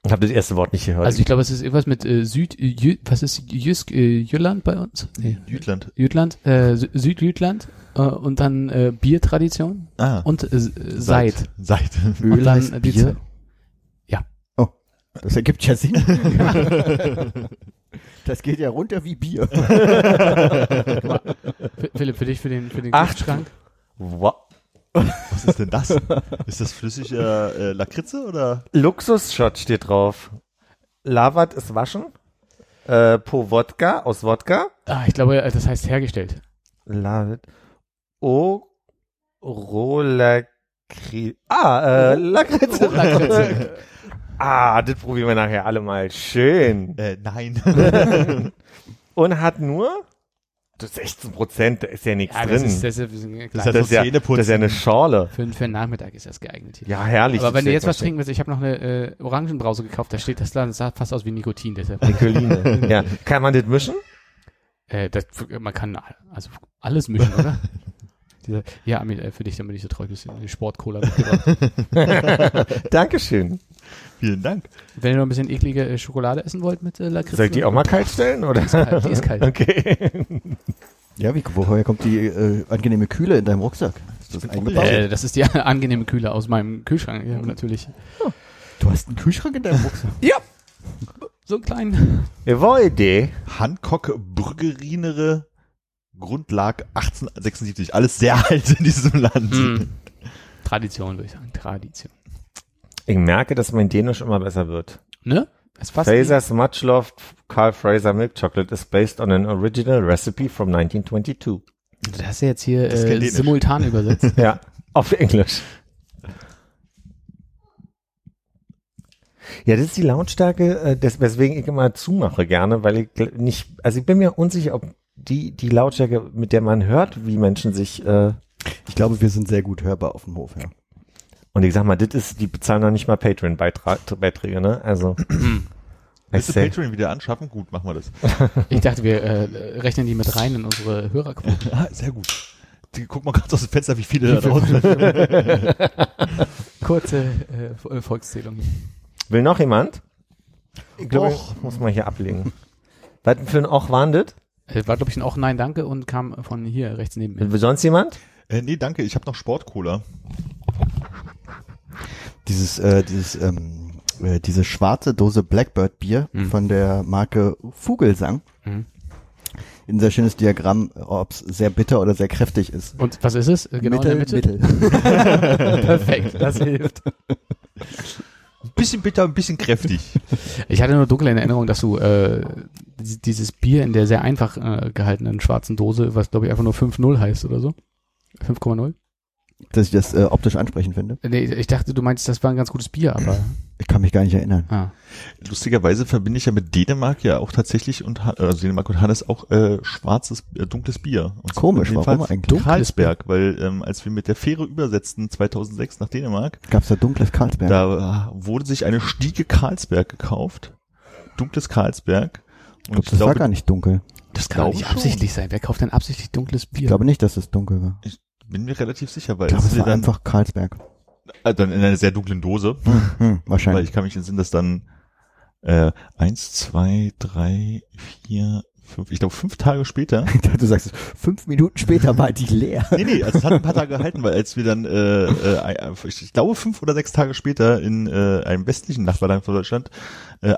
Ich habe das erste Wort nicht gehört. Also ich glaube, es ist irgendwas mit was ist Jütland bei uns? Nee. Jütland, Südjütland und dann Biertradition und Seid. Öl und dann Bier? Ja. Oh, das ergibt ja Sinn. Das geht ja runter wie Bier. Philipp, für dich, für den Kühlschrank. Wow. Was ist denn das? Ist das flüssige Lakritze oder? Luxus-Shot steht drauf. Lavat ist waschen. Po Wodka aus Wodka. Ich glaube, das heißt hergestellt. Lavat. Lakritze. Lakritze. Lakritze. Das probieren wir nachher alle mal. Schön. Nein. Und hat nur... 16%, da ist ja nichts drin. Das ist ja eine Schorle. Für den Nachmittag ist das geeignet hier. Ja, herrlich. Aber wenn du jetzt was trinken willst, ich habe noch eine Orangenbrause gekauft, da steht das sah fast aus wie Nikotin. Nikoline. Ja. Kann man das mischen? Man kann also alles mischen, oder? Ja, Amil, für dich, damit ich so treu bin, Sport-Cola mitgebracht. Dankeschön. Vielen Dank. Wenn ihr noch ein bisschen eklige Schokolade essen wollt mit Lakritz. Soll ich die auch mal kalt stellen? Oder? Die ist kalt. Okay. Ja, woher kommt die angenehme Kühle in deinem Rucksack? Ist das eingebaut? Das ist die angenehme Kühle aus meinem Kühlschrank, ja, natürlich. Ja. Du hast einen Kühlschrank in deinem Rucksack? Ja. So einen kleinen. Jawohl, Hancock Brüggerinere Grundlag 1876. Alles sehr alt in diesem Land. Mm. Tradition, würde ich sagen. Tradition. Ich merke, dass mein Dänisch immer besser wird. Ne? Theseus much loved Karl Fraser Milk Chocolate is based on an original recipe from 1922. Das hast du jetzt hier simultan übersetzt. Ja, auf Englisch. Ja, das ist die Lautstärke, weswegen ich immer zumache gerne, weil ich nicht, also ich bin mir unsicher, ob die Lautstärke, mit der man hört, wie Menschen sich. Ich glaube, wir sind sehr gut hörbar auf dem Hof, ja. Und ich sag mal, das ist, die bezahlen noch nicht mal Patreon-Beiträge, ne? Also. Willst du Patreon wieder anschaffen? Gut, machen wir das. Ich dachte, wir rechnen die mit rein in unsere Hörerquoten. Ah, sehr gut. Guck mal ganz aus dem Fenster, wie viele da draußen sind. Kurze Volkszählung. Will noch jemand? Ich glaube, muss man hier ablegen. Was für ein Och war das? War, glaube ich, ein Och, nein, danke und kam von hier rechts neben mir. Will sonst jemand? Nee, danke, ich habe noch Sportcola. Diese schwarze Dose Blackbird Bier von der Marke Vogelsang. Mhm. Ein sehr schönes Diagramm, ob es sehr bitter oder sehr kräftig ist. Und was ist es? Genau Mittel. Perfekt, das hilft. Ein bisschen bitter, ein bisschen kräftig. Ich hatte nur dunkel in Erinnerung, dass du dieses Bier in der sehr einfach gehaltenen schwarzen Dose, was glaube ich einfach nur 5,0 heißt oder so, 5,0. Dass ich das optisch ansprechend finde? Nee, ich dachte, du meinst, das war ein ganz gutes Bier, aber... Ich kann mich gar nicht erinnern. Ah. Lustigerweise verbinde ich ja mit Dänemark ja auch tatsächlich, Dänemark und Hannes auch schwarzes, dunkles Bier. Und komisch, so warum eigentlich? Carlsberg, weil als wir mit der Fähre übersetzten 2006 nach Dänemark... Gab's da dunkles Carlsberg? Da wurde sich eine Stiege Carlsberg gekauft. Dunkles Carlsberg. Und ich glaube, das war gar nicht dunkel. Das kann nicht absichtlich sein. Wer kauft denn absichtlich dunkles Bier? Ich glaube nicht, dass es dunkel war. Bin mir relativ sicher, weil... Ich glaube, es war dann einfach Carlsberg. Dann in einer sehr dunklen Dose. Wahrscheinlich. Weil ich kann mich entsinnen, dass dann 1, 2, 3, 4, 5, ich glaube 5 Tage später. Du sagst, 5 Minuten später war die leer. Nee, also es hat ein paar Tage gehalten, weil als wir dann, ich glaube 5 oder 6 Tage später in einem westlichen Nachbarland von Deutschland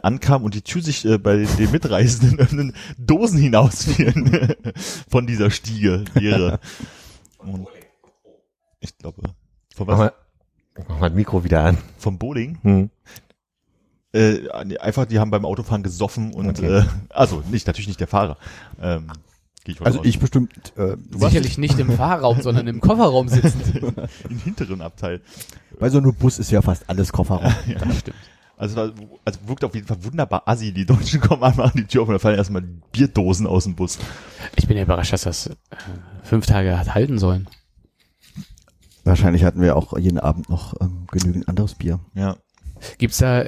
ankamen und die Tür sich bei den Mitreisenden öffnen, Dosen hinausfielen von dieser Stiege, leere. Und ich glaube, von was? Mach mal das Mikro wieder an. Vom Bowling? Einfach, die haben beim Autofahren gesoffen und, okay. Natürlich nicht der Fahrer. Ich bestimmt, sicherlich nicht im Fahrraum, sondern im Kofferraum sitzend. Im hinteren Abteil. Weil so ein Bus ist ja fast alles Kofferraum. Ja, das stimmt. Also wirkt auf jeden Fall wunderbar assi. Die Deutschen kommen an, machen die Tür auf und da fallen erstmal Bierdosen aus dem Bus. Ich bin ja überrascht, dass das 5 Tage hat halten sollen. Wahrscheinlich hatten wir auch jeden Abend noch genügend anderes Bier. Ja. Gibt's da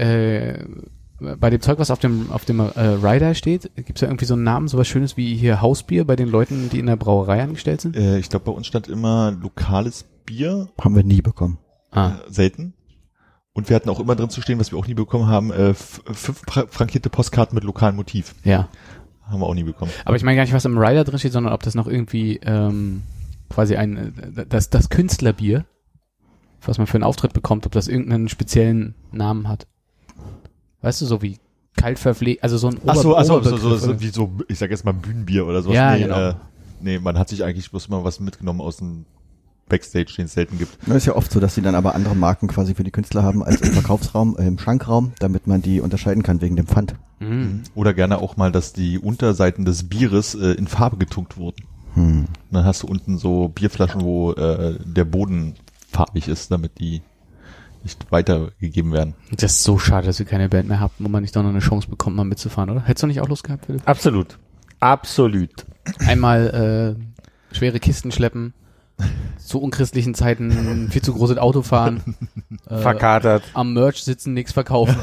bei dem Zeug, was auf dem Rider steht, gibt's da irgendwie so einen Namen, sowas Schönes wie hier Hausbier bei den Leuten, die in der Brauerei angestellt sind? Ich glaube, bei uns stand immer lokales Bier. Haben wir nie bekommen. Selten. Und wir hatten auch immer drin zu stehen, was wir auch nie bekommen haben, 5 frankierte Postkarten mit lokalem Motiv. Ja. Haben wir auch nie bekommen. Aber ich meine gar nicht, was im Rider drin steht, sondern ob das noch irgendwie quasi das Künstlerbier, was man für einen Auftritt bekommt, ob das irgendeinen speziellen Namen hat. Weißt du, so wie kalt verpflegt, also so ein ich sag jetzt mal Bühnenbier oder sowas. Ja, nee, genau. Nee, man hat sich eigentlich bloß mal was mitgenommen aus dem Backstage, den es selten gibt. Das ist ja oft so, dass sie dann aber andere Marken quasi für die Künstler haben als im Verkaufsraum, im Schankraum, damit man die unterscheiden kann wegen dem Pfand. Mhm. Oder gerne auch mal, dass die Unterseiten des Bieres in Farbe getunkt wurden. Mhm. Dann hast du unten so Bierflaschen, wo der Boden farbig ist, damit die nicht weitergegeben werden. Das ist so schade, dass ihr keine Band mehr habt, wo man nicht doch noch eine Chance bekommt, mal mitzufahren, oder? Hättest du nicht auch Lust gehabt, Philipp? Absolut. Absolut. Einmal schwere Kisten schleppen. Zu unchristlichen Zeiten viel zu großes Auto fahren, verkatert, am Merch sitzen, nichts verkaufen,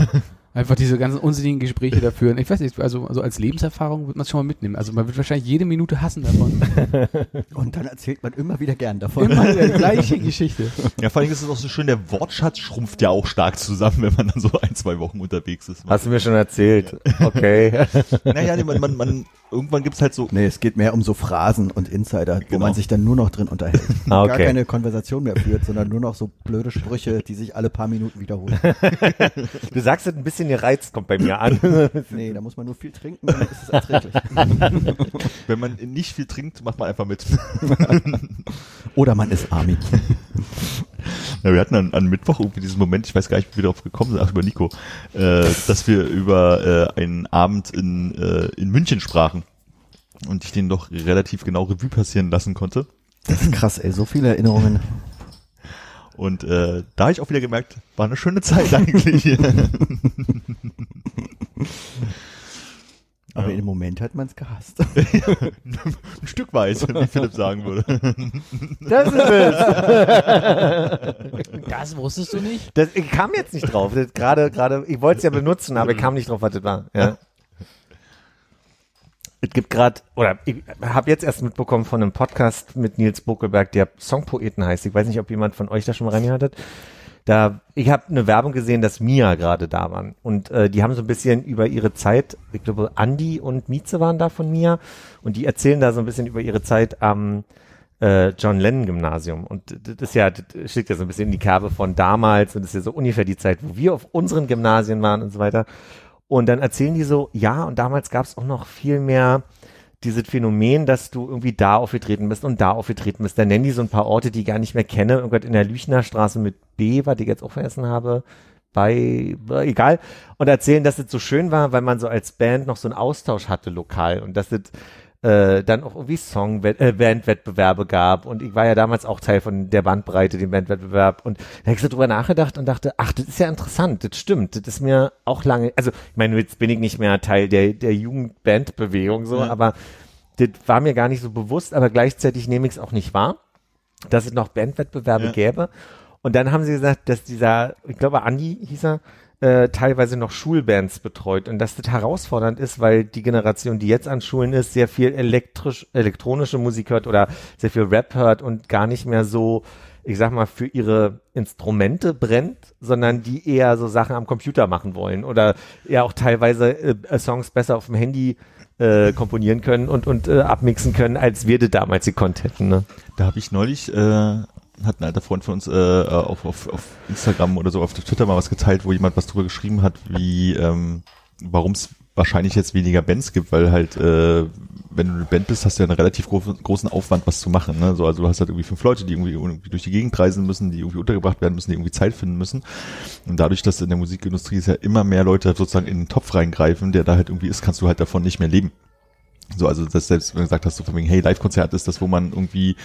einfach diese ganzen unsinnigen Gespräche da führen. Ich weiß nicht, also als Lebenserfahrung wird man es schon mal mitnehmen. Also man wird wahrscheinlich jede Minute hassen davon. Und dann erzählt man immer wieder gern davon. Immer die gleiche Geschichte. Ja, vor allem ist es auch so schön, der Wortschatz schrumpft ja auch stark zusammen, wenn man dann so 1, 2 Wochen unterwegs ist. Hast du mir schon erzählt. Ja. Okay. Naja, man irgendwann gibt's halt so... Nee, es geht mehr um so Phrasen und Insider, genau. Wo man sich dann nur noch drin unterhält. Ah, okay. Gar keine Konversation mehr führt, sondern nur noch so blöde Sprüche, die sich alle paar Minuten wiederholen. Du sagst es ein bisschen, der Reiz kommt bei mir an. Nee, da muss man nur viel trinken, dann ist es erträglich. Wenn man nicht viel trinkt, macht man einfach mit. Oder man ist Armin. Ja, wir hatten an Mittwoch irgendwie diesen Moment, ich weiß gar nicht, wie wir darauf gekommen sind, über Nico, dass wir über einen Abend in München sprachen und ich den doch relativ genau Revue passieren lassen konnte. Das ist krass, ey, so viele Erinnerungen. Und da habe ich auch wieder gemerkt, war eine schöne Zeit eigentlich. Aber im Moment hat man es gehasst. Ein Stück weit, wie Philipp sagen würde. Das ist es. Das wusstest du nicht? Das, ich kam jetzt nicht drauf. Gerade, ich wollte es ja benutzen, aber ich kam nicht drauf, was das war. Ja. Es gibt gerade, oder ich habe jetzt erst mitbekommen von einem Podcast mit Nils Buckelberg, der Songpoeten heißt. Ich weiß nicht, ob jemand von euch da schon mal reingehört hat. Ich habe eine Werbung gesehen, dass Mia gerade da waren. Und die haben so ein bisschen über ihre Zeit, ich glaube, Andi und Mieze waren da von Mia. Und die erzählen da so ein bisschen über ihre Zeit am John Lennon Gymnasium. Und das ist ja, das schlägt ja so ein bisschen in die Kerbe von damals. Und das ist ja so ungefähr die Zeit, wo wir auf unseren Gymnasien waren und so weiter. Und dann erzählen die so, ja, und damals gab es auch noch viel mehr dieses Phänomen, dass du irgendwie da aufgetreten bist und da aufgetreten bist. Dann nennen die so ein paar Orte, die ich gar nicht mehr kenne. Irgendwann in der Lüchner Straße mit B, was ich jetzt auch vergessen habe, egal. Und erzählen, dass es so schön war, weil man so als Band noch so einen Austausch hatte lokal und dass es dann auch irgendwie Bandwettbewerbe gab. Und ich war ja damals auch Teil von der Bandbreite, dem Bandwettbewerb. Und da habe ich so drüber nachgedacht und dachte, ach, das ist ja interessant, das stimmt, das ist mir auch lange, also ich meine, jetzt bin ich nicht mehr Teil der Jugendbandbewegung so, aber das war mir gar nicht so bewusst, aber gleichzeitig nehme ich es auch nicht wahr, dass es noch Bandwettbewerbe gäbe. Und dann haben sie gesagt, dass dieser, ich glaube, Andi hieß er, teilweise noch Schulbands betreut und dass das herausfordernd ist, weil die Generation, die jetzt an Schulen ist, sehr viel elektronische Musik hört oder sehr viel Rap hört und gar nicht mehr so, ich sag mal, für ihre Instrumente brennt, sondern die eher so Sachen am Computer machen wollen oder ja auch teilweise Songs besser auf dem Handy komponieren können und abmixen können, als wir das damals gekonnt hätten. Ne? Da habe ich neulich hat ein alter Freund von uns auf Instagram oder so auf Twitter mal was geteilt, wo jemand was drüber geschrieben hat, wie warum es wahrscheinlich jetzt weniger Bands gibt, weil halt wenn du eine Band bist, hast du ja einen relativ großen Aufwand, was zu machen. Ne? So, also du hast halt irgendwie 5 Leute, die irgendwie durch die Gegend reisen müssen, die irgendwie untergebracht werden müssen, die irgendwie Zeit finden müssen. Und dadurch, dass in der Musikindustrie es ja immer mehr Leute sozusagen in den Topf reingreifen, der da halt irgendwie ist, kannst du halt davon nicht mehr leben. So, also das selbst, wenn du gesagt hast, so von wegen, hey, Live-Konzert ist das, wo man irgendwie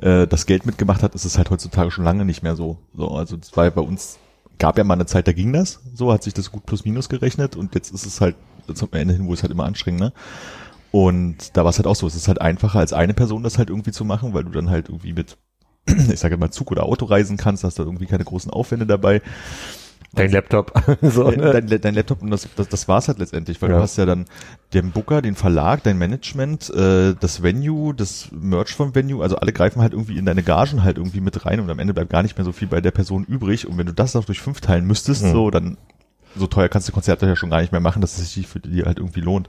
das Geld mitgemacht hat, ist es halt heutzutage schon lange nicht mehr so. So, also das war ja bei uns, gab ja mal eine Zeit, da ging das, so hat sich das gut plus minus gerechnet und jetzt ist es halt zum Ende hin, wo es halt immer anstrengender. Und da war es halt auch so, es ist halt einfacher als eine Person das halt irgendwie zu machen, weil du dann halt irgendwie mit, ich sage mal, Zug oder Auto reisen kannst, hast da irgendwie keine großen Aufwände dabei. Dein Laptop. So, ne? Dein Laptop und das war's halt letztendlich, weil du hast ja dann den Booker, den Verlag, dein Management, das Venue, das Merch vom Venue, also alle greifen halt irgendwie in deine Gagen halt irgendwie mit rein und am Ende bleibt gar nicht mehr so viel bei der Person übrig und wenn du das noch durch 5 teilen müsstest, so dann, so teuer kannst du Konzerte ja schon gar nicht mehr machen, dass es sich für die halt irgendwie lohnt.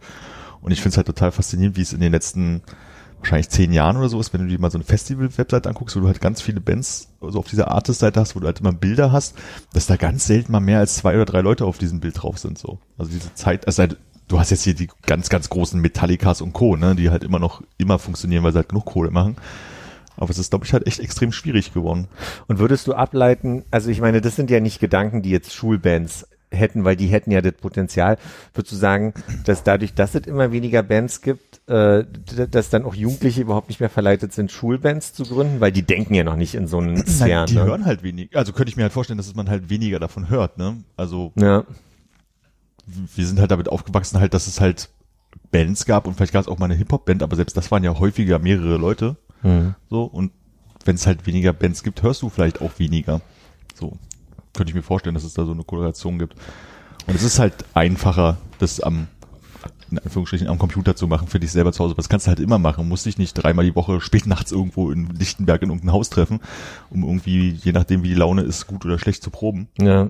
Und ich find's halt total faszinierend, wie es in den letzten wahrscheinlich 10 Jahren oder so ist, wenn du dir mal so eine Festival-Webseite anguckst, wo du halt ganz viele Bands so also auf dieser Artist-Seite hast, wo du halt immer Bilder hast, dass da ganz selten mal mehr als 2 oder 3 Leute auf diesem Bild drauf sind, so. Also diese Zeit, also halt, du hast jetzt hier die ganz, ganz großen Metallicas und Co., ne, die halt immer funktionieren, weil sie halt genug Kohle machen. Aber es ist, glaube ich, halt echt extrem schwierig geworden. Und würdest du ableiten, also ich meine, das sind ja nicht Gedanken, die jetzt Schulbands hätten, weil die hätten ja das Potenzial, würdest du sagen, dass dadurch, dass es immer weniger Bands gibt, dass dann auch Jugendliche überhaupt nicht mehr verleitet sind, Schulbands zu gründen, weil die denken ja noch nicht in so einen Sphären. Die hören halt wenig. Also könnte ich mir halt vorstellen, dass man halt weniger davon hört, ne? Also wir sind halt damit aufgewachsen, halt, dass es halt Bands gab und vielleicht gab es auch mal eine Hip-Hop-Band, aber selbst das waren ja häufiger mehrere Leute. So, und wenn es halt weniger Bands gibt, hörst du vielleicht auch weniger. So könnte ich mir vorstellen, dass es da so eine Korrelation gibt. Und es ist halt einfacher, das in Anführungsstrichen am Computer zu machen, für dich selber zu Hause. Aber das kannst du halt immer machen. Musst dich nicht dreimal die Woche spät nachts irgendwo in Lichtenberg in irgendein Haus treffen, um irgendwie, je nachdem wie die Laune ist, gut oder schlecht zu proben. Ja.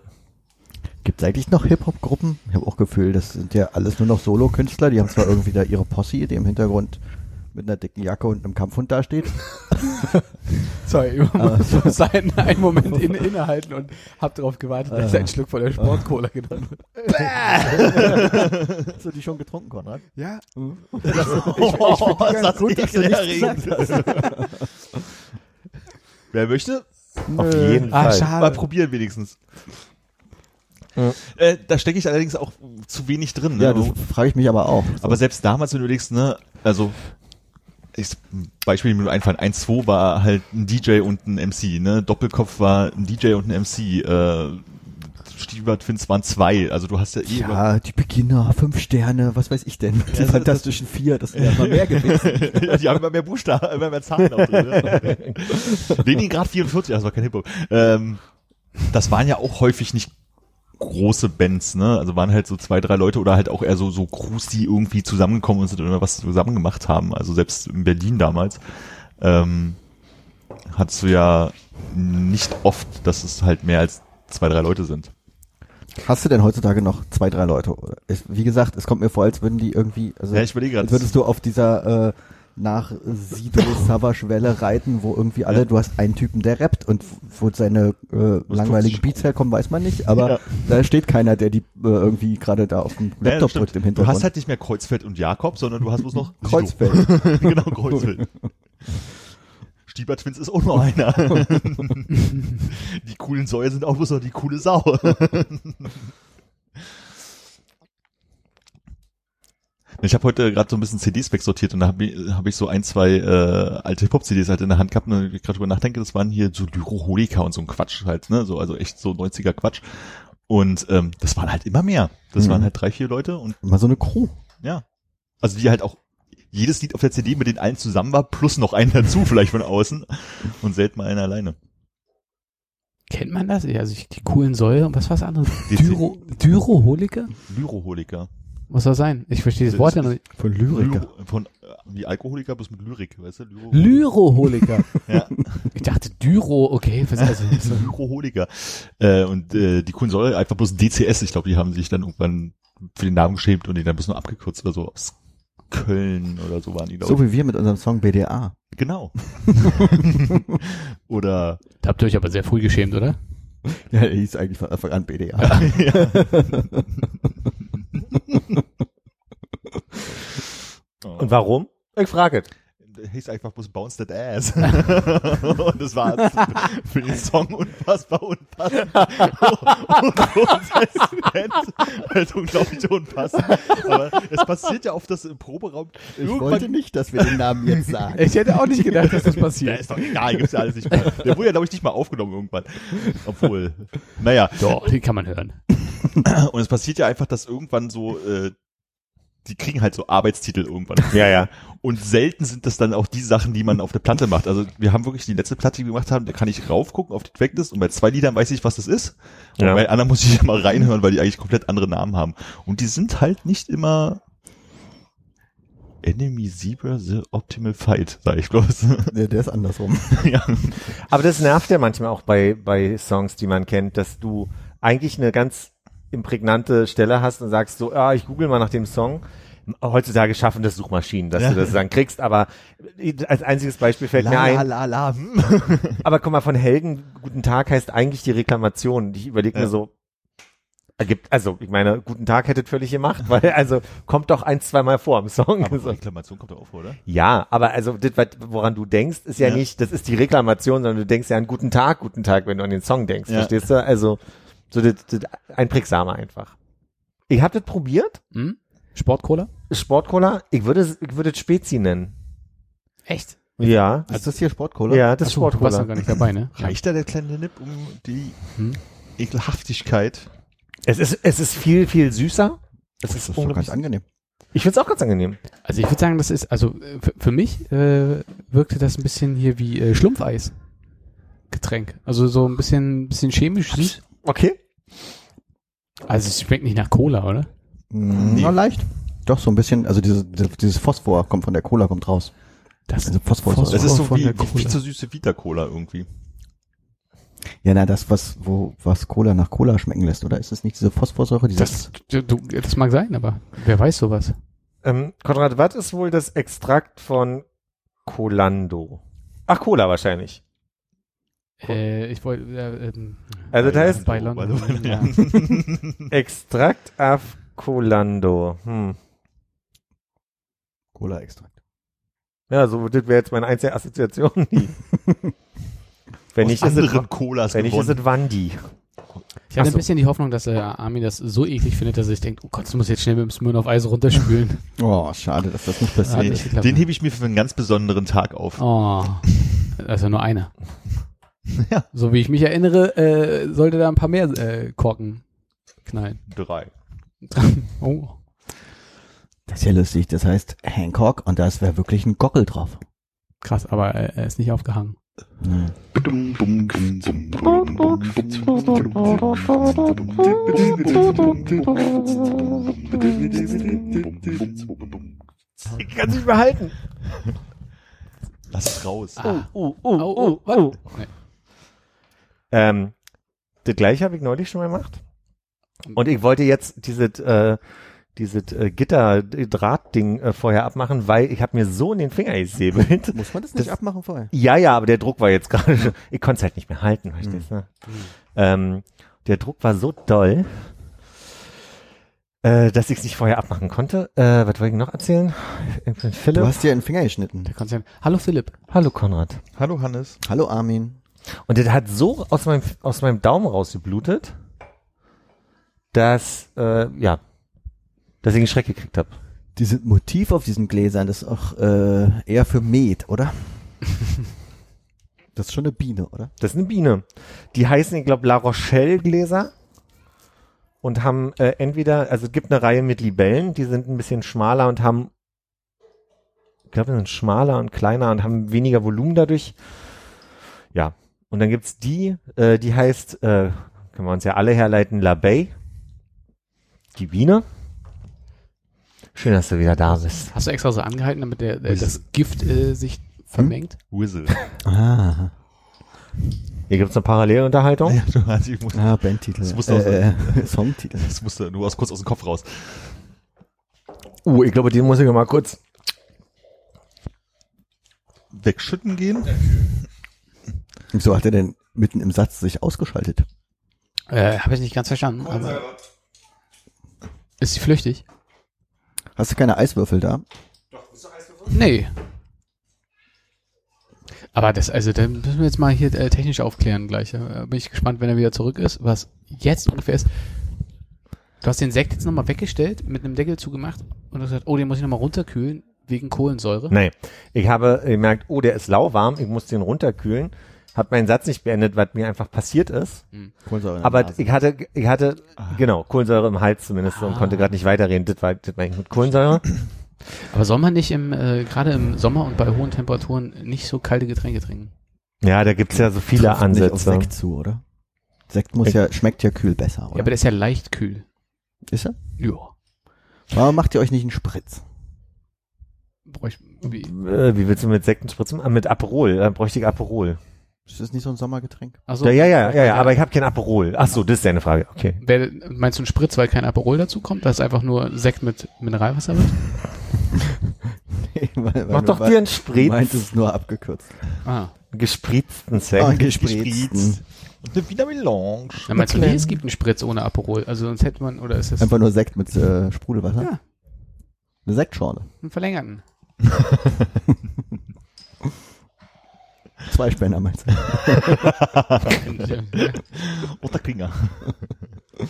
Gibt es eigentlich noch Hip-Hop-Gruppen? Ich habe auch Gefühl, das sind ja alles nur noch Solo-Künstler. Die haben zwar irgendwie da ihre Posse, die im Hintergrund mit einer dicken Jacke und einem Kampfhund dasteht. Sorry, ich muss einen Moment innehalten und hab darauf gewartet, dass ich einen Schluck von der Sportcola genommen habe. Hast du die schon getrunken, Konrad? Ja. Das ist gut, dass du nicht gesagt hast. Wer möchte? Nö. Auf jeden Fall. Schade. Mal probieren wenigstens. Ja. Da stecke ich allerdings auch zu wenig drin. Ne? Ja, das frage ich mich aber auch. So. Aber selbst damals, wenn du überlegst, ne, also Beispiel, die mir einfallen, 1-2 war halt ein DJ und ein MC, ne? Doppelkopf war ein DJ und ein MC, Stieber Twins waren 2, also du hast ja eh... Ja, die Beginner, 5 Sterne, was weiß ich denn, die fantastischen 4, das wäre mal mehr gewesen. Ja, die haben immer mehr Buchstaben, immer mehr Zahlen auch drin. Leningrad 44, das war kein Hip-Hop. Das waren ja auch häufig nicht große Bands, ne? Also waren halt so 2, 3 Leute oder halt auch eher so Crews, die irgendwie zusammengekommen und sind oder was zusammen gemacht haben. Also selbst in Berlin damals hattest du ja nicht oft, dass es halt mehr als 2, 3 Leute sind. Hast du denn heutzutage noch 2, 3 Leute? Wie gesagt, es kommt mir vor, als würden die irgendwie, also ja, ich überlege grad, als würdest du auf dieser nach Sido-Savage-Welle reiten, wo irgendwie alle, du hast einen Typen, der rappt und wo seine langweiligen Beats herkommen, weiß man nicht, aber da steht keiner, der die irgendwie gerade da auf dem Laptop drückt im Hintergrund. Du hast halt nicht mehr Kreuzfeld und Jakob, sondern du hast bloß noch Kreuzfeld. Genau, Kreuzfeld. Stieber Twins ist auch noch einer. Die coolen Säue sind auch bloß noch die coole Sau. Ich habe heute gerade so ein bisschen CDs wegsortiert und da hab ich so 1, 2 alte Hip-Hop-CDs halt in der Hand gehabt und ich gerade drüber nachdenke, das waren hier so Düro-Holika und so ein Quatsch halt, ne, so, also echt so 90er Quatsch. Und das waren halt immer mehr. Das waren halt 3, 4 Leute und immer so eine Crew. Ja. Also die halt auch jedes Lied auf der CD mit den allen zusammen war, plus noch einen dazu, vielleicht von außen und selten mal einer alleine. Kennt man das? Also die coolen Säue und was war's anderes? Düro-Holika? Düro-Holika. Muss das sein? Ich verstehe das Wort ja noch nicht. Von Lyriker. Von wie Alkoholiker bis mit Lyrik, weißt du? Lyroholiker. Ja. Ich dachte Dyro, okay. Was heißt das? Lyroholiker. Und die coolen Säure einfach bloß DCS. Ich glaube, die haben sich dann irgendwann für den Namen geschämt und den dann bloß nur abgekürzt oder so. Aus Köln oder so waren die da. So wie wir mit unserem Song BDA. Genau. Oder... Da habt ihr euch aber sehr früh geschämt, oder? Ja, er hieß eigentlich von Anfang an BDA. Ja. Und warum? Ich frage. Der hieß einfach bloß Bounce That Ass. Und das war für den Song unfassbar unpassend. Und unglaublich unpassend. Aber es passiert ja oft, dass im Proberaum... Ich wollte nicht, dass wir den Namen jetzt sagen. Ich hätte auch nicht gedacht, dass das passiert. Der ist doch egal, gibt's ja alles nicht mehr. Der wurde ja, glaube ich, nicht mal aufgenommen irgendwann. Obwohl, naja. Doch, den kann man hören. Und es passiert ja einfach, dass irgendwann so... die kriegen halt so Arbeitstitel irgendwann. Ja. Und selten sind das dann auch die Sachen, die man auf der Platte macht. Also wir haben wirklich die letzte Platte, die wir gemacht haben, da kann ich raufgucken auf die Tracklist und bei 2 Liedern weiß ich, was das ist. Und bei anderen muss ich ja mal reinhören, weil die eigentlich komplett andere Namen haben. Und die sind halt nicht immer Enemy Zebra The Optimal Fight, sag ich bloß. Ja, der ist andersrum. Ja. Aber das nervt ja manchmal auch bei Songs, die man kennt, dass du eigentlich eine ganz prägnante Stelle hast und sagst so, ah, ich google mal nach dem Song. Heutzutage schaffen das Suchmaschinen, dass du das dann kriegst, aber als einziges Beispiel fällt mir ein. Aber guck mal, von Helden, Guten Tag heißt eigentlich die Reklamation. Ich überlege mir so, also ich meine, Guten Tag hättet völlig gemacht, weil also kommt doch 1, 2 Mal vor im Song. Aber so. Reklamation kommt doch auch vor, oder? Ja, aber also das, woran du denkst, ist ja nicht, das ist die Reklamation, sondern du denkst ja an Guten Tag, wenn du an den Song denkst, verstehst du? Also so einprägsame einfach. Ich hab das probiert. Sportcola? Sportcola, ich würde es Spezi nennen. Echt? Ja. Also, ist das hier Sportcola? Ja, das ist Sportcola. Du warst noch gar nicht dabei, ne? Reicht da der kleine Nipp um die Ekelhaftigkeit? Es ist viel, viel süßer. Das ist unglaublich angenehm. Ich find's auch ganz angenehm. Also ich würde sagen, das ist, also für mich wirkte das ein bisschen hier wie Schlumpfeis-Getränk. Also so ein bisschen chemisch süß. Okay. Also es schmeckt nicht nach Cola, oder? Nee. Na, leicht. Doch, so ein bisschen, also dieses Phosphor kommt von der Cola, kommt raus. Das also Phosphor ist so wie zu süße Vita-Cola irgendwie. Ja, na, das, was Cola nach Cola schmecken lässt, oder? Ist es nicht diese Phosphorsäure? Das mag sein, aber wer weiß sowas? Konrad, was ist wohl das Extrakt von Colando? Ach, Cola wahrscheinlich. Ich wollte also das heißt Extrakt auf Colando. Cola-Extrakt. Ja, so das wäre jetzt meine einzige Assoziation. Wenn ich es Colas gewonnen. Wenn ich es Wandi. Ich habe ein bisschen die Hoffnung, dass Armin das so eklig findet, dass er sich denkt, oh Gott, das muss jetzt schnell mit dem Smyrn auf Eis runterspülen. Oh, schade, dass das nicht passiert. Den hebe ich mir für einen ganz besonderen Tag auf. Oh, also nur einer. Ja. So wie ich mich erinnere, sollte da ein paar mehr Korken knallen. 3. Oh. Das ist ja lustig, das heißt Hancock und da ist wirklich ein Gockel drauf. Krass, aber er ist nicht aufgehangen. Nee. Ich kann es nicht mehr halten. Lass es raus. Ah. Oh. Nee. Das gleiche habe ich neulich schon mal gemacht. Und ich wollte jetzt dieses Gitter-Draht-Ding vorher abmachen, weil ich habe mir so in den Finger gesäbelt. Muss man das nicht abmachen vorher? Ja, aber der Druck war jetzt gerade schon. Ich konnte es halt nicht mehr halten. Weißt du das, ne? Der Druck war so doll, dass ich es nicht vorher abmachen konnte. Was wollte ich noch erzählen? Ich bin Philipp. Du hast dir einen Finger geschnitten. Der konnte sagen, hallo Philipp. Hallo Konrad. Hallo Hannes. Hallo Armin. Und der hat so aus meinem Daumen rausgeblutet, dass ich einen Schreck gekriegt habe. Dieses Motiv auf diesen Gläsern, das ist auch eher für Met, oder? Das ist schon eine Biene, oder? Das ist eine Biene. Die heißen, ich glaube, La Rochelle-Gläser und haben es gibt eine Reihe mit Libellen, die sind ein bisschen schmaler und haben, ich glaube, die sind schmaler und kleiner und haben weniger Volumen dadurch. Ja, und dann gibt es die heißt, können wir uns ja alle herleiten, La Bay, die Biene. Schön, dass du wieder da bist. Hast du extra so angehalten, damit das Gift sich vermengt? Whistle. Ah. Hier gibt es eine Parallelunterhaltung. Bandtitel. Das musste Songtitel. Das musste nur kurz aus dem Kopf raus. Ich glaube, den muss ich mal kurz wegschütten gehen. Wieso hat er denn mitten im Satz sich ausgeschaltet? Habe ich nicht ganz verstanden. Aber ist sie flüchtig? Hast du keine Eiswürfel da? Doch, willst du Eiswürfel? Nee. Aber dann müssen wir jetzt mal hier technisch aufklären gleich. Bin ich gespannt, wenn er wieder zurück ist, was jetzt ungefähr ist. Du hast den Sekt jetzt nochmal weggestellt, mit einem Deckel zugemacht und hast gesagt, den muss ich nochmal runterkühlen, wegen Kohlensäure. Nee, ich habe gemerkt, der ist lauwarm, ich muss den runterkühlen. Hab meinen Satz nicht beendet, was mir einfach passiert ist. Kohlensäure im Hals. Aber ich hatte Kohlensäure im Hals zumindest und konnte gerade nicht weiterreden. Das war mit Kohlensäure. Aber soll man nicht gerade im Sommer und bei hohen Temperaturen nicht so kalte Getränke trinken? Ja, da gibt's ja so viele Ansätze. Auf Sekt zu, oder? Sekt schmeckt ja kühl besser, oder? Ja, aber der ist ja leicht kühl. Ist er? Ja. Warum macht ihr euch nicht einen Spritz? Wie willst du mit Sekten spritzen? Mit Aperol. Dann bräuchte ich Aperol. Ist das nicht so ein Sommergetränk? So, ja, aber ich habe kein Aperol. Ach so, das ist deine Frage, okay. Meinst du einen Spritz, weil kein Aperol dazu kommt? Dass es einfach nur Sekt mit Mineralwasser wird? Nee, mach doch dir einen Spritz. Meint es nur abgekürzt. Gespritzten Sekt. Gespritzt. Und eine Wiener Melange. Ja, meinst du, nee, es gibt einen Spritz ohne Aperol? Also sonst hätte man, oder ist das... Einfach nur Sekt mit Sprudelwasser? Ja. Eine Sektschorle. Einen verlängerten. 2 Spender meinst du? Oder Klinger. Das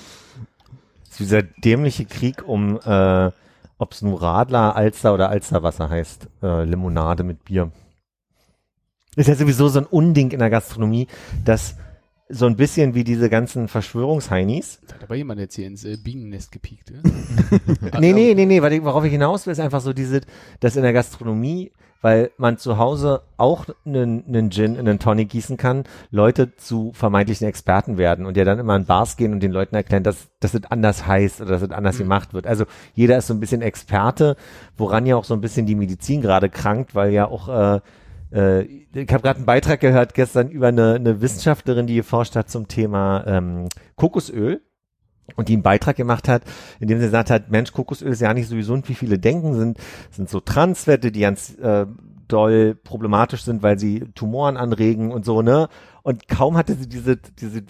ist dieser dämliche Krieg um, ob es nur Radler, Alster oder Alsterwasser heißt. Limonade mit Bier. Ist ja sowieso so ein Unding in der Gastronomie, dass so ein bisschen wie diese ganzen Verschwörungsheinis. Da hat aber jemand jetzt hier ins Bienennest gepiekt. Nee. Worauf ich hinaus will, ist einfach so dass in der Gastronomie, weil man zu Hause auch einen Gin in einen Tonic gießen kann, Leute zu vermeintlichen Experten werden und ja dann immer in Bars gehen und den Leuten erklären, dass das anders heißt oder dass das anders gemacht wird. Also jeder ist so ein bisschen Experte, woran ja auch so ein bisschen die Medizin gerade krankt, weil ja auch, ich habe gerade einen Beitrag gehört gestern über eine Wissenschaftlerin, die geforscht hat zum Thema Kokosöl. Und die einen Beitrag gemacht hat, in dem sie gesagt hat, Mensch, Kokosöl ist ja nicht so gesund, wie viele denken, sind so Transfette, die ganz doll problematisch sind, weil sie Tumoren anregen und so, ne? Und kaum hatte sie dieses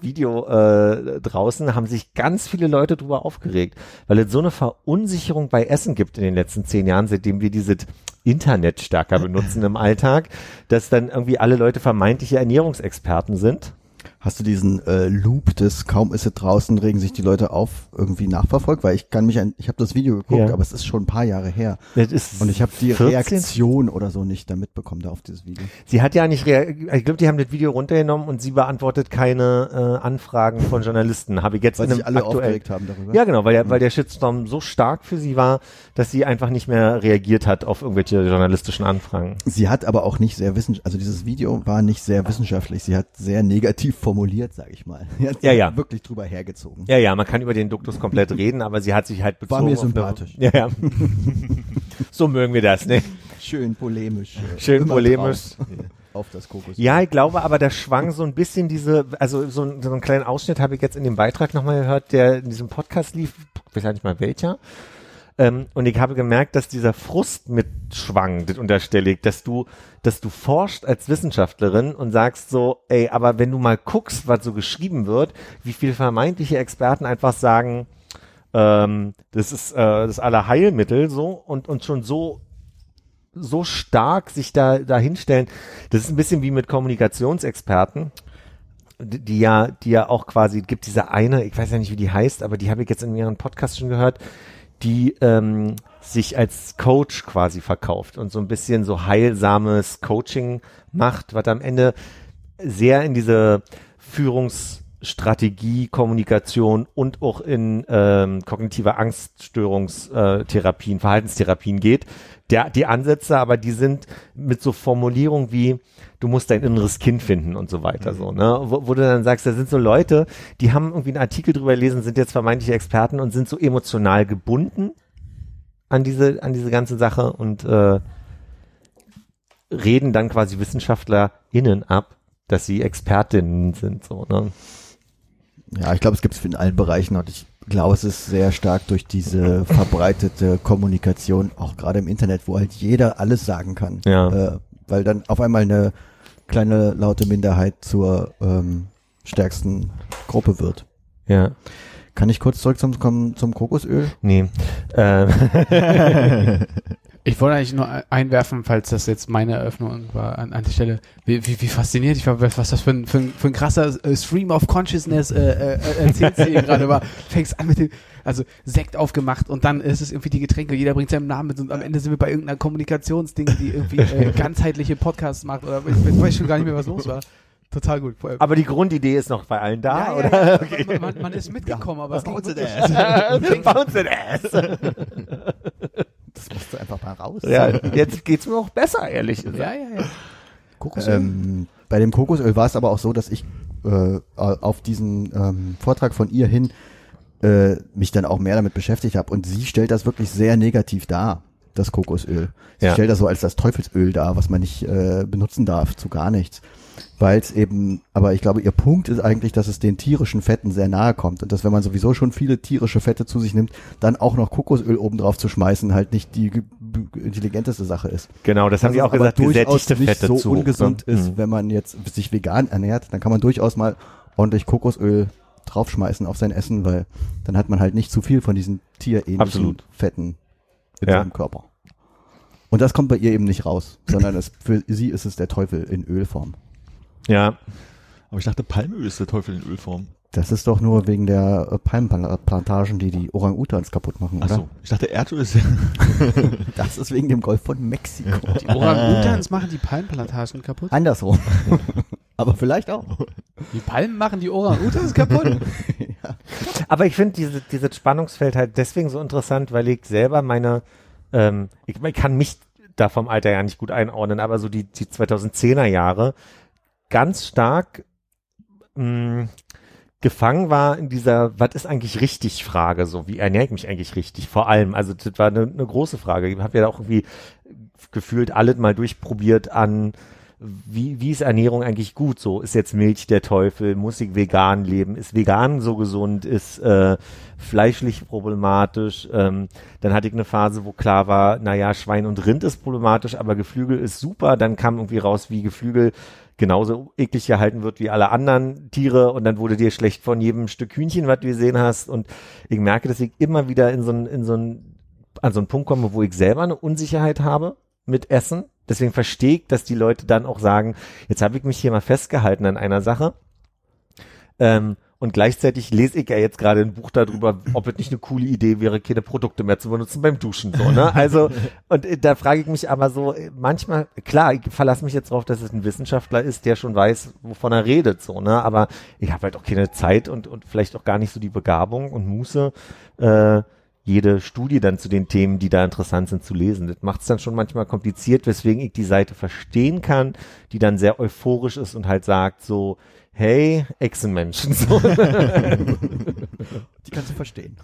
Video draußen, haben sich ganz viele Leute drüber aufgeregt, weil es so eine Verunsicherung bei Essen gibt in den letzten 10 Jahren, seitdem wir dieses Internet stärker benutzen im Alltag, dass dann irgendwie alle Leute vermeintliche Ernährungsexperten sind. Hast du diesen Loop des kaum ist es draußen, regen sich die Leute auf, irgendwie nachverfolgt? Weil ich habe das Video geguckt, ja, aber es ist schon ein paar Jahre her. Und ich habe die 14? Reaktion oder so nicht da mitbekommen, da auf dieses Video. Sie hat ja nicht reagiert, ich glaube, die haben das Video runtergenommen und sie beantwortet keine Anfragen von Journalisten. Habe ich jetzt weil sich alle aufgeregt haben darüber. Ja genau, weil der Shitstorm so stark für sie war, dass sie einfach nicht mehr reagiert hat auf irgendwelche journalistischen Anfragen. Sie hat aber auch nicht sehr wissenschaftlich, also dieses Video war nicht sehr wissenschaftlich, sie hat sehr negativ formuliert, sag ich mal. Sie hat ja wirklich drüber hergezogen. Ja, man kann über den Duktus komplett reden, aber sie hat sich halt bezogen. War mir sympathisch. Ja. So mögen wir das, ne? Schön polemisch. Schön polemisch. Auf das Kokos. Ja, ich glaube aber, da schwang so ein bisschen diese, also so einen kleinen Ausschnitt habe ich jetzt in dem Beitrag nochmal gehört, der in diesem Podcast lief, ich weiß nicht mal welcher. Und ich habe gemerkt, dass dieser Frust mitschwang, das unterstelle ich, dass du forschst als Wissenschaftlerin und sagst so, ey, aber wenn du mal guckst, was so geschrieben wird, wie viele vermeintliche Experten einfach sagen, das ist das Allerheilmittel so und schon so stark sich da hinstellen. Das ist ein bisschen wie mit Kommunikationsexperten, die ja auch quasi, gibt diese eine, ich weiß ja nicht, wie die heißt, aber die habe ich jetzt in ihrem Podcast schon gehört, die sich als Coach quasi verkauft und so ein bisschen so heilsames Coaching macht, was am Ende sehr in diese Führungsstrategie, Kommunikation und auch in kognitive Angststörungstherapien, Verhaltenstherapien geht. Die Ansätze, aber die sind mit so Formulierungen wie, du musst dein inneres Kind finden und so weiter, so, ne? Wo du dann sagst, da sind so Leute, die haben irgendwie einen Artikel drüber gelesen, sind jetzt vermeintliche Experten und sind so emotional gebunden an diese ganze Sache und reden dann quasi WissenschaftlerInnen ab, dass sie ExpertInnen sind, so, ne? Ja, ich glaube, es gibt es in allen Bereichen und ich glaube, es ist sehr stark durch diese verbreitete Kommunikation, auch gerade im Internet, wo halt jeder alles sagen kann. Ja. Weil dann auf einmal eine kleine laute Minderheit zur stärksten Gruppe wird. Ja. Kann ich kurz zurück zum Kokosöl? Nee. Ich wollte eigentlich nur einwerfen, falls das jetzt meine Eröffnung war an der Stelle, wie fasziniert ich war, was das für ein krasser Stream of Consciousness erzählt sie gerade war. Fängst an mit dem, also Sekt aufgemacht und dann ist es irgendwie die Getränke, jeder bringt seinen Namen mit und am Ende sind wir bei irgendeiner Kommunikationsding, die irgendwie ganzheitliche Podcasts macht oder ich weiß schon gar nicht mehr, was los war. Total gut. Aber die Grundidee ist noch bei allen da, ja, oder? Ja. Okay. Man ist mitgekommen, aber es ging gut. Bounce it ass. Das musst du einfach mal raus. Ja, jetzt geht's mir auch besser, ehrlich gesagt. Ja. Kokosöl. Bei dem Kokosöl war es aber auch so, dass ich auf diesen Vortrag von ihr hin mich dann auch mehr damit beschäftigt habe. Und sie stellt das wirklich sehr negativ dar, das Kokosöl. Sie stellt das so als das Teufelsöl dar, was man nicht benutzen darf, zu gar nichts. Weil es eben, aber ich glaube, ihr Punkt ist eigentlich, dass es den tierischen Fetten sehr nahe kommt und dass, wenn man sowieso schon viele tierische Fette zu sich nimmt, dann auch noch Kokosöl obendrauf zu schmeißen, halt nicht die intelligenteste Sache ist. Genau, das haben die auch gesagt, gesättigte Fette so zu. Ungesund ist, wenn man jetzt sich vegan ernährt, dann kann man durchaus mal ordentlich Kokosöl draufschmeißen auf sein Essen, weil dann hat man halt nicht zu viel von diesen tierähnlichen Fetten in seinem Körper. Und das kommt bei ihr eben nicht raus, sondern für sie ist es der Teufel in Ölform. Ja. Aber ich dachte, Palmöl ist der Teufel in Ölform. Das ist doch nur wegen der Palmenplantagen, die Orang-Utans kaputt machen, oder? Ach so, ich dachte, Erdöl ist ja... Das ist wegen dem Golf von Mexiko. Die Orang-Utans machen die Palmenplantagen kaputt? Andersrum. Aber vielleicht auch. Die Palmen machen die Orang-Utans kaputt? Ja. Aber ich finde dieses Spannungsfeld halt deswegen so interessant, weil ich selber meine... ich kann mich da vom Alter ja nicht gut einordnen, aber so die 2010er Jahre... ganz stark gefangen war in dieser, was ist eigentlich richtig Frage, so wie ernähre ich mich eigentlich richtig, vor allem, also das war eine große Frage, ich habe ja auch irgendwie gefühlt alles mal durchprobiert an, wie ist Ernährung eigentlich gut, so ist jetzt Milch der Teufel, muss ich vegan leben, ist vegan so gesund, ist fleischlich problematisch, dann hatte ich eine Phase, wo klar war, naja, Schwein und Rind ist problematisch, aber Geflügel ist super, dann kam irgendwie raus, wie Geflügel genauso eklig gehalten wird wie alle anderen Tiere und dann wurde dir schlecht von jedem Stück Hühnchen, was du gesehen hast und ich merke, dass ich immer wieder an so einen Punkt komme, wo ich selber eine Unsicherheit habe mit Essen. Deswegen verstehe ich, dass die Leute dann auch sagen, jetzt habe ich mich hier mal festgehalten an einer Sache Und gleichzeitig lese ich ja jetzt gerade ein Buch darüber, ob es nicht eine coole Idee wäre, keine Produkte mehr zu benutzen beim Duschen. So, ne? Also, und da frage ich mich aber so, manchmal, klar, ich verlasse mich jetzt darauf, dass es ein Wissenschaftler ist, der schon weiß, wovon er redet. So, ne? Aber ich habe halt auch keine Zeit und vielleicht auch gar nicht so die Begabung und Muße, jede Studie dann zu den Themen, die da interessant sind, zu lesen. Das macht es dann schon manchmal kompliziert, weswegen ich die Seite verstehen kann, die dann sehr euphorisch ist und halt sagt so, hey, Echsenmenschen. So. Die kannst du verstehen.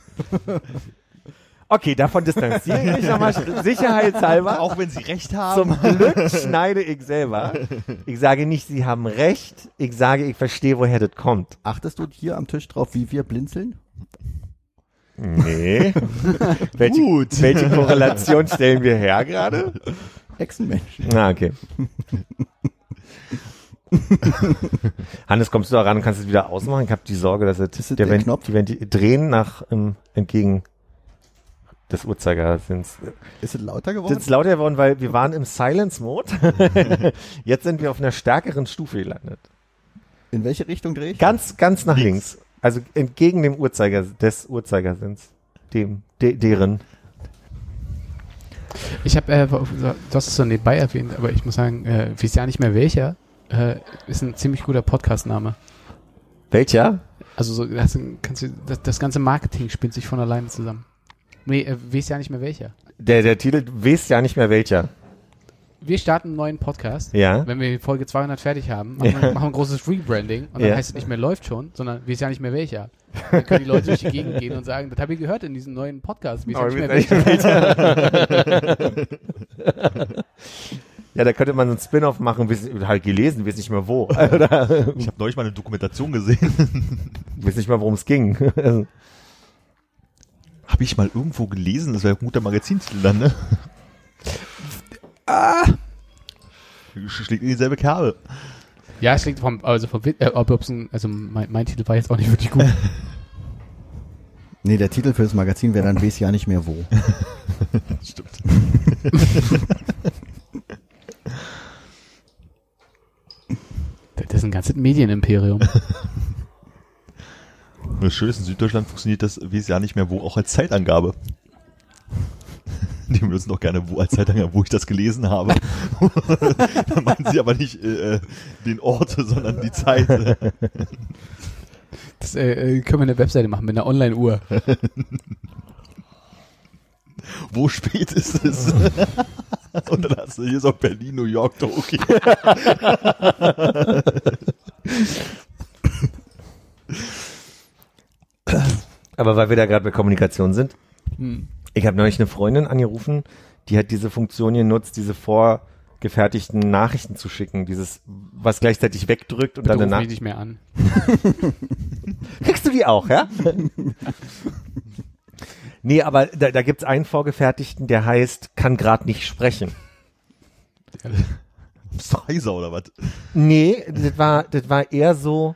Okay, davon distanziere ich mich nochmal sicherheitshalber. Auch wenn sie recht haben. Zum Glück schneide ich selber. Ich sage nicht, sie haben recht. Ich sage, ich verstehe, woher das kommt. Achtest du hier am Tisch drauf, wie wir blinzeln? Nee. Welche Korrelation stellen wir her gerade? Echsenmenschen. Na, okay. Hannes, kommst du da ran und kannst es wieder ausmachen? Ich habe die Sorge, dass der Knopf, wenn die drehen nach entgegen des Uhrzeigersinns. Ist es lauter geworden? Es ist lauter geworden, weil wir waren im Silence-Mode. Jetzt sind wir auf einer stärkeren Stufe gelandet. In welche Richtung drehe ich? Ganz nach links. Also entgegen dem Uhrzeigersinns. Deren. Ich habe, du hast es so nebenbei erwähnt, aber ich muss sagen, ich weiß ja nicht mehr welcher. Ist ein ziemlich guter Podcast-Name. Welcher? Also so, das ganze Marketing spinnt sich von alleine zusammen. Nee, weiß ja nicht mehr welcher. Der Titel, weiß ja nicht mehr welcher. Wir starten einen neuen Podcast. Ja. Wenn wir Folge 200 fertig haben, machen wir ein großes Rebranding und dann heißt es nicht mehr läuft schon, sondern weiß ja nicht mehr welcher. Dann können die Leute durch die Gegend gehen und sagen, das habe ich gehört in diesem neuen Podcast. Weiß ja nicht mehr welcher. Ja, da könnte man so einen Spin-off machen, halt gelesen, weiß nicht mehr wo. Oder? Ich habe neulich mal eine Dokumentation gesehen. Weiß nicht mal, worum es ging. Habe ich mal irgendwo gelesen, das wäre ein guter Magazintitel dann, ne? Schlägt in dieselbe Kerbe. Ja, es schlägt mein Titel war jetzt auch nicht wirklich gut. Nee, der Titel für das Magazin wäre dann weiß ja nicht mehr wo. Stimmt. Das ist ein ganzes Medienimperium. Das Schöne ist, in Süddeutschland funktioniert das, wie es ja nicht mehr wo, auch als Zeitangabe. Die benutzen doch gerne wo als Zeitangabe, wo ich das gelesen habe. Da meinen sie aber nicht den Ort, sondern die Zeit. Das können wir eine Webseite machen mit einer Online-Uhr. Wo spät ist es? Und dann hast du hier so Berlin, New York, Tokio. Aber weil wir da gerade bei Kommunikation sind, ich habe neulich eine Freundin angerufen, die hat diese Funktion genutzt, diese vorgefertigten Nachrichten zu schicken, dieses, was gleichzeitig wegdrückt und dann danach. Ruf mich nicht mehr an. Kriegst du die auch, ja? Nee, aber da gibt's einen vorgefertigten, der heißt, kann gerade nicht sprechen. Bist du heiser oder was? Nee, das war eher so,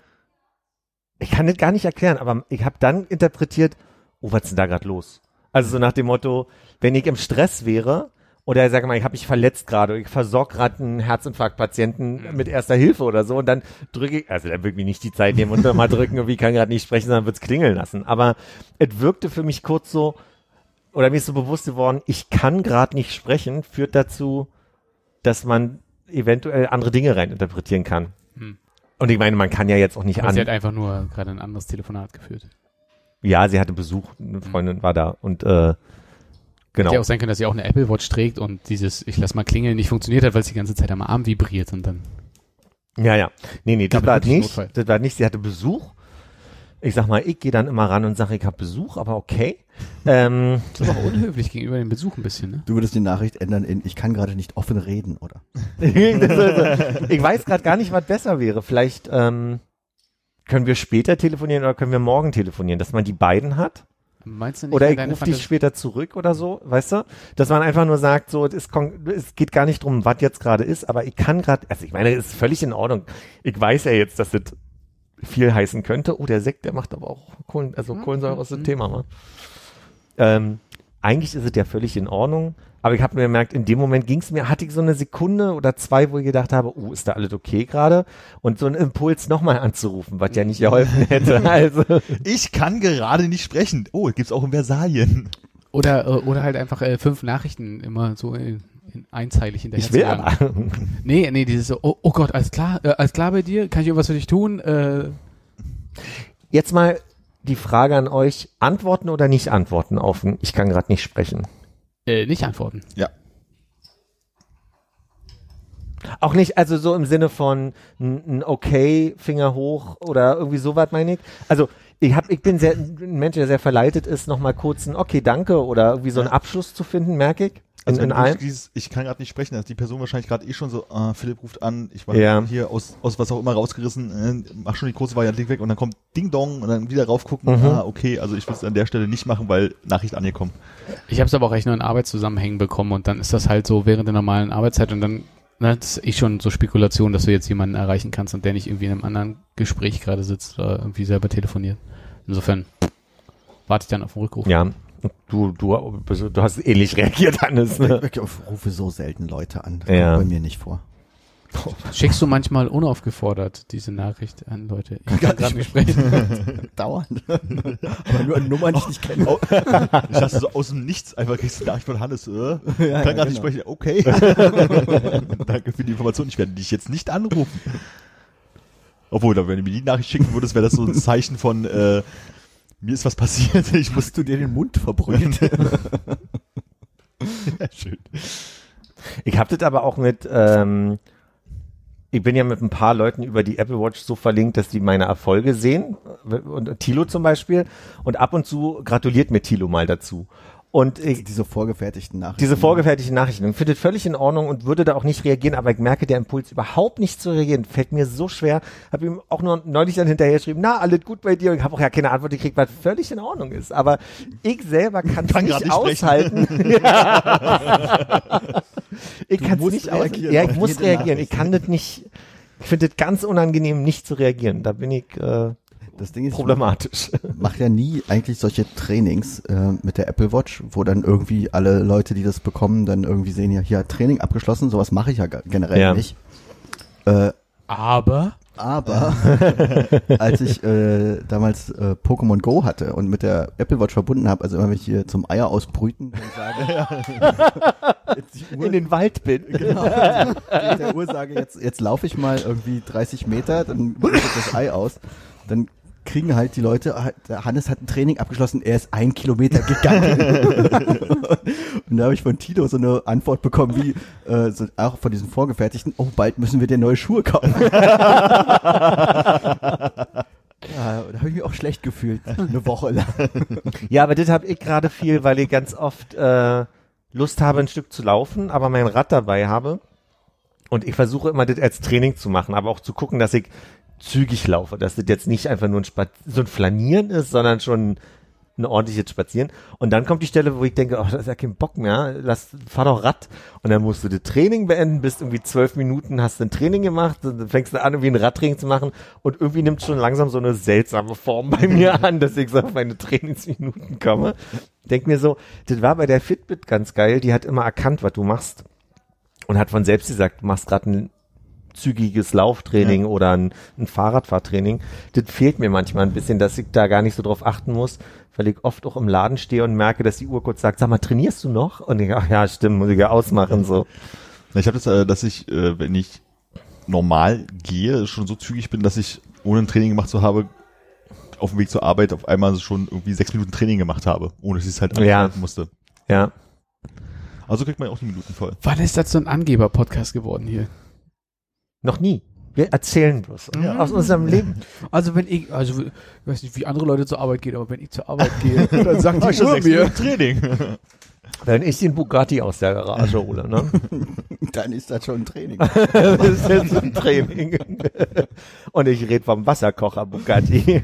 ich kann das gar nicht erklären, aber ich habe dann interpretiert, oh, was ist denn da gerade los? Also so nach dem Motto, wenn ich im Stress wäre oder sage mal, ich habe mich verletzt gerade, ich versorge gerade einen Herzinfarktpatienten mit erster Hilfe oder so und dann drücke ich, also dann würde ich mir nicht die Zeit nehmen und nochmal drücken und ich kann gerade nicht sprechen, sondern würde es klingeln lassen. Aber es wirkte für mich kurz so, oder mir ist so bewusst geworden, ich kann gerade nicht sprechen, führt dazu, dass man eventuell andere Dinge reininterpretieren kann. Hm. Und ich meine, man kann ja jetzt auch nicht an. Sie hat einfach nur gerade ein anderes Telefonat geführt. Ja, sie hatte Besuch, eine Freundin war da und genau. Hätte ja auch sein können, dass sie auch eine Apple Watch trägt und dieses ich lass mal klingeln nicht funktioniert hat, weil es die ganze Zeit am Arm vibriert und dann. Ja. Nee, das war nicht. Sie hatte Besuch. Ich sag mal, ich gehe dann immer ran und sage, ich habe Besuch, aber okay. Das ist aber auch unhöflich gegenüber dem Besuch ein bisschen, ne? Du würdest die Nachricht ändern in, ich kann gerade nicht offen reden, oder? Ich weiß gerade gar nicht, was besser wäre. Vielleicht können wir später telefonieren oder können wir morgen telefonieren, dass man die beiden hat. Meinst du nicht, oder ich rufe dich später zurück oder so, weißt du? Dass man einfach nur sagt, so, es geht gar nicht drum, was jetzt gerade ist, aber ich kann gerade, also ich meine, es ist völlig in Ordnung. Ich weiß ja jetzt, dass das viel heißen könnte. Oh, der Sekt, der macht aber auch Kohlensäure aus dem Thema, Mann. eigentlich ist es ja völlig in Ordnung, aber ich habe mir gemerkt, in dem Moment ging es mir, hatte ich so eine Sekunde oder zwei, wo ich gedacht habe, ist da alles okay gerade? Und so einen Impuls nochmal anzurufen, was ja nicht geholfen hätte. Also. Ich kann gerade nicht sprechen. Oh, gibt's auch in Versalien. Oder halt einfach 5 Nachrichten immer so einzeilig hinterher. Ich will aber. Nee, dieses so, oh Gott, alles klar bei dir? Kann ich irgendwas für dich tun? Jetzt mal die Frage an euch, antworten oder nicht antworten auf, ich kann gerade nicht sprechen. Nicht antworten. Ja. Auch nicht, also so im Sinne von ein okay, Finger hoch oder irgendwie sowas, meine ich. Also ich bin ein Mensch, der sehr verleitet ist, nochmal kurz ein okay, danke oder irgendwie so einen Abschluss zu finden, merke ich. Also ich kann gerade nicht sprechen, also die Person wahrscheinlich gerade schon so, Philipp ruft an, ich war hier aus was auch immer rausgerissen, mach schon die große Variante weg und dann kommt Ding Dong und dann wieder raufgucken, okay, also ich würde es an der Stelle nicht machen, weil Nachricht angekommen. Ich habe es aber auch echt nur in Arbeitszusammenhängen bekommen und dann ist das halt so während der normalen Arbeitszeit und dann das ist schon so Spekulation, dass du jetzt jemanden erreichen kannst und der nicht irgendwie in einem anderen Gespräch gerade sitzt oder irgendwie selber telefoniert. Insofern warte ich dann auf den Rückruf. Ja. Du hast ähnlich reagiert, Hannes. Ne? Ich rufe so selten Leute an. Das kommt bei mir nicht vor. Schickst du manchmal unaufgefordert diese Nachricht an Leute? Ich kann gerade nicht sprechen. Dauernd. Aber nur an Nummern, die ich nicht kenne. Ich lasse so aus dem Nichts einfach kriegst du Nachricht von Hannes. Ich kann gerade nicht sprechen. Okay. Danke für die Information. Ich werde dich jetzt nicht anrufen. Obwohl, wenn du mir die Nachricht schicken würdest, wäre das so ein Zeichen von... mir ist was passiert, ich musst du dir den Mund verbrühen. Ja, schön. Ich hab das aber auch mit, ich bin ja mit ein paar Leuten über die Apple Watch so verlinkt, dass die meine Erfolge sehen. Und Thilo zum Beispiel. Und ab und zu gratuliert mir Thilo mal dazu. Und ich, also diese vorgefertigten Nachrichten. Ich finde das völlig in Ordnung und würde da auch nicht reagieren, aber ich merke, der Impuls überhaupt nicht zu reagieren, fällt mir so schwer. Habe ihm auch nur neulich dann hinterher geschrieben, na, alles gut bei dir. Und ich habe auch ja keine Antwort gekriegt, was völlig in Ordnung ist. Aber ich selber kann es nicht aushalten. Ich kann es nicht aushalten. Ja, ich muss reagieren. Ich kann das nicht, ich finde das ganz unangenehm, nicht zu reagieren. Da bin ich, das Ding ist problematisch. Ich mache ja nie eigentlich solche Trainings mit der Apple Watch, wo dann irgendwie alle Leute, die das bekommen, dann irgendwie sehen, ja, hier Training abgeschlossen, sowas mache ich ja generell nicht. Aber als ich damals Pokémon Go hatte und mit der Apple Watch verbunden habe, also immer wenn ich hier zum Eier ausbrüten und sage, in den Wald bin. Genau. Mit der Uhr sage, jetzt laufe ich mal irgendwie 30 Meter, dann brütet das Ei aus. Dann kriegen halt die Leute, der Hannes hat ein Training abgeschlossen, er ist 1 Kilometer gegangen. Und da habe ich von Tino so eine Antwort bekommen, wie so, auch von diesen vorgefertigten, oh, bald müssen wir dir neue Schuhe kaufen. Ja, da habe ich mich auch schlecht gefühlt, eine Woche lang. Ja, aber das habe ich gerade viel, weil ich ganz oft Lust habe, ein Stück zu laufen, aber mein Rad dabei habe. Und ich versuche immer, das als Training zu machen, aber auch zu gucken, dass ich zügig laufe, dass das jetzt nicht einfach nur so ein Flanieren ist, sondern schon ein ordentliches Spazieren. Und dann kommt die Stelle, wo ich denke, oh, da ist ja kein Bock mehr, fahr doch Rad. Und dann musst du das Training beenden, bist irgendwie 12 Minuten, hast ein Training gemacht, dann fängst du an, irgendwie ein Radtraining zu machen und irgendwie nimmt schon langsam so eine seltsame Form bei mir an, dass ich so auf meine Trainingsminuten komme. Denk mir so, das war bei der Fitbit ganz geil, die hat immer erkannt, was du machst und hat von selbst gesagt, du machst gerade ein zügiges Lauftraining oder ein Fahrradfahrtraining. Das fehlt mir manchmal ein bisschen, dass ich da gar nicht so drauf achten muss, weil ich oft auch im Laden stehe und merke, dass die Uhr kurz sagt, sag mal, trainierst du noch? Und ich, ach ja, stimmt, muss ich ja ausmachen. So. Ich habe das, dass ich, wenn ich normal gehe, schon so zügig bin, dass ich, ohne ein Training gemacht zu haben, auf dem Weg zur Arbeit auf einmal schon irgendwie 6 Minuten Training gemacht habe, ohne dass ich es halt anhalten musste. Ja. Also kriegt man auch die Minuten voll. Wann ist das so ein Angeber-Podcast geworden hier? Noch nie. Wir erzählen bloß aus unserem Leben. Also wenn ich, ich weiß nicht, wie andere Leute zur Arbeit gehen, aber wenn ich zur Arbeit gehe, dann sagt die Uhr mir Training. Wenn ich den Bugatti aus der Garage hole, ne? Dann ist das schon ein Training. Das ist jetzt ein Training. Und ich rede vom Wasserkocher Bugatti.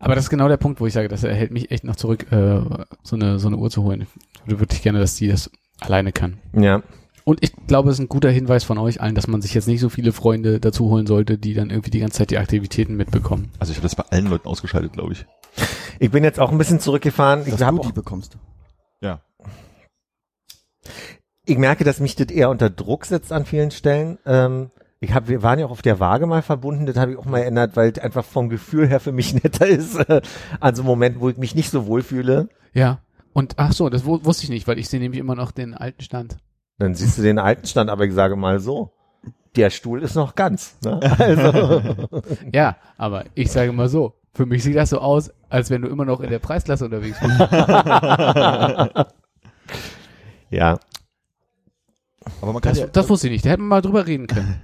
Aber das ist genau der Punkt, wo ich sage, das hält mich echt noch zurück, so eine Uhr zu holen. Ich würde wirklich gerne, dass die das alleine kann. Ja. Und ich glaube, es ist ein guter Hinweis von euch allen, dass man sich jetzt nicht so viele Freunde dazu holen sollte, die dann irgendwie die ganze Zeit die Aktivitäten mitbekommen. Also ich habe das bei allen Leuten ausgeschaltet, glaube ich. Ich bin jetzt auch ein bisschen zurückgefahren. Dass du die bekommst. Ja. Ich merke, dass mich das eher unter Druck setzt an vielen Stellen. Wir waren ja auch auf der Waage mal verbunden, das habe ich auch mal erinnert, weil es einfach vom Gefühl her für mich netter ist, an so Momenten, wo ich mich nicht so wohl fühle. Ja, und ach so, das wusste ich nicht, weil ich sehe nämlich immer noch den alten Stand. Dann siehst du den alten Stand, aber ich sage mal so, der Stuhl ist noch ganz. Ne? Also. Ja, aber ich sage mal so, für mich sieht das so aus, als wenn du immer noch in der Preisklasse unterwegs bist. Ja. Aber man kann das wusste ich nicht, da hätten wir mal drüber reden können.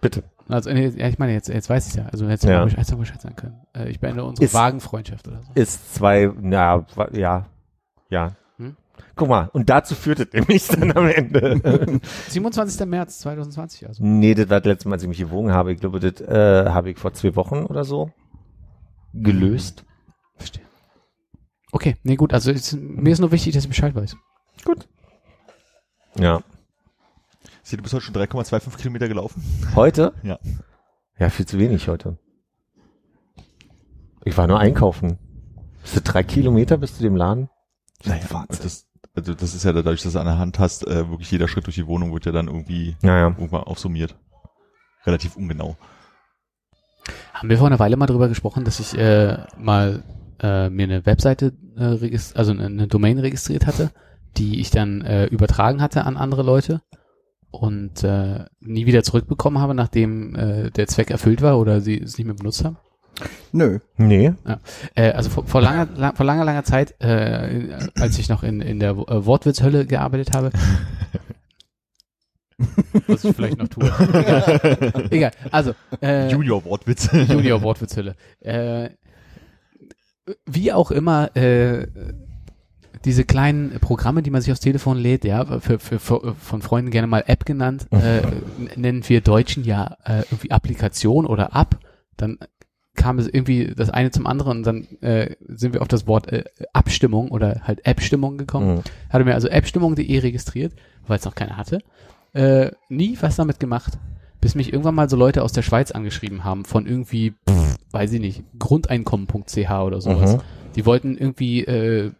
Bitte. Also, ich meine, jetzt weiß ich ja. Also, hättest du ja mal Bescheid sagen können. Ich beende unsere Wagenfreundschaft oder so. Ist zwei, ja. Hm? Guck mal, und dazu führt es nämlich dann am Ende. 27. März 2020 also. Nee, das war das letzte Mal, als ich mich gewogen habe. Ich glaube, das habe ich vor 2 Wochen oder so gelöst. Verstehe. Okay, nee, gut. Also, mir ist nur wichtig, dass ich Bescheid weiß. Gut. Ja. Du bist heute schon 3,25 Kilometer gelaufen. Heute? Ja. Ja, viel zu wenig heute. Ich war nur einkaufen. Bist du 3 Kilometer bis zu dem Laden? Naja, das ist ja dadurch, dass du an der Hand hast, wirklich jeder Schritt durch die Wohnung wird ja dann irgendwie irgendwann aufsummiert. Relativ ungenau. Haben wir vor einer Weile mal drüber gesprochen, dass ich mir eine Webseite, eine Domain registriert hatte, die ich dann übertragen hatte an andere Leute. Und nie wieder zurückbekommen habe, nachdem der Zweck erfüllt war oder sie es nicht mehr benutzt haben? Nö. Nee. Ja. Also vor langer Zeit, als ich noch in der Wortwitzhölle gearbeitet habe, was ich vielleicht noch tue. Egal. Also Junior-Wortwitz. Junior-Wortwitzhölle. Wie auch immer diese kleinen Programme, die man sich aufs Telefon lädt, ja, von Freunden gerne mal App genannt, nennen wir Deutschen ja irgendwie Applikation oder App. Dann kam es irgendwie das eine zum anderen und dann sind wir auf das Wort Abstimmung oder halt App-Stimmung gekommen. Mhm. Hatte mir also appstimmung.de registriert, weil es noch keiner hatte. Nie was damit gemacht, bis mich irgendwann mal so Leute aus der Schweiz angeschrieben haben von irgendwie, weiß ich nicht, grundeinkommen.ch oder sowas. Mhm. Die wollten irgendwie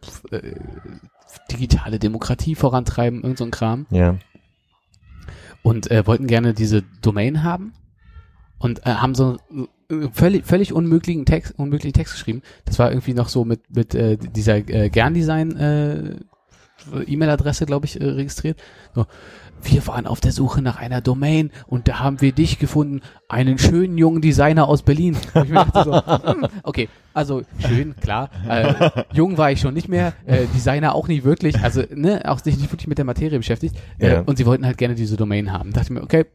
digitale Demokratie vorantreiben, irgend so ein Kram. Ja. Und wollten gerne diese Domain haben und haben so einen völlig unmöglichen Text geschrieben. Das war irgendwie noch so mit dieser Gerndesign E-Mail-Adresse, glaube ich, registriert. So. Wir waren auf der Suche nach einer Domain und da haben wir dich gefunden, einen schönen jungen Designer aus Berlin. Ich dachte so, okay, also schön, klar. Jung war ich schon nicht mehr, Designer auch nie wirklich, also ne, auch sich nicht wirklich mit der Materie beschäftigt. Ja. Und sie wollten halt gerne diese Domain haben. Da dachte ich mir, okay,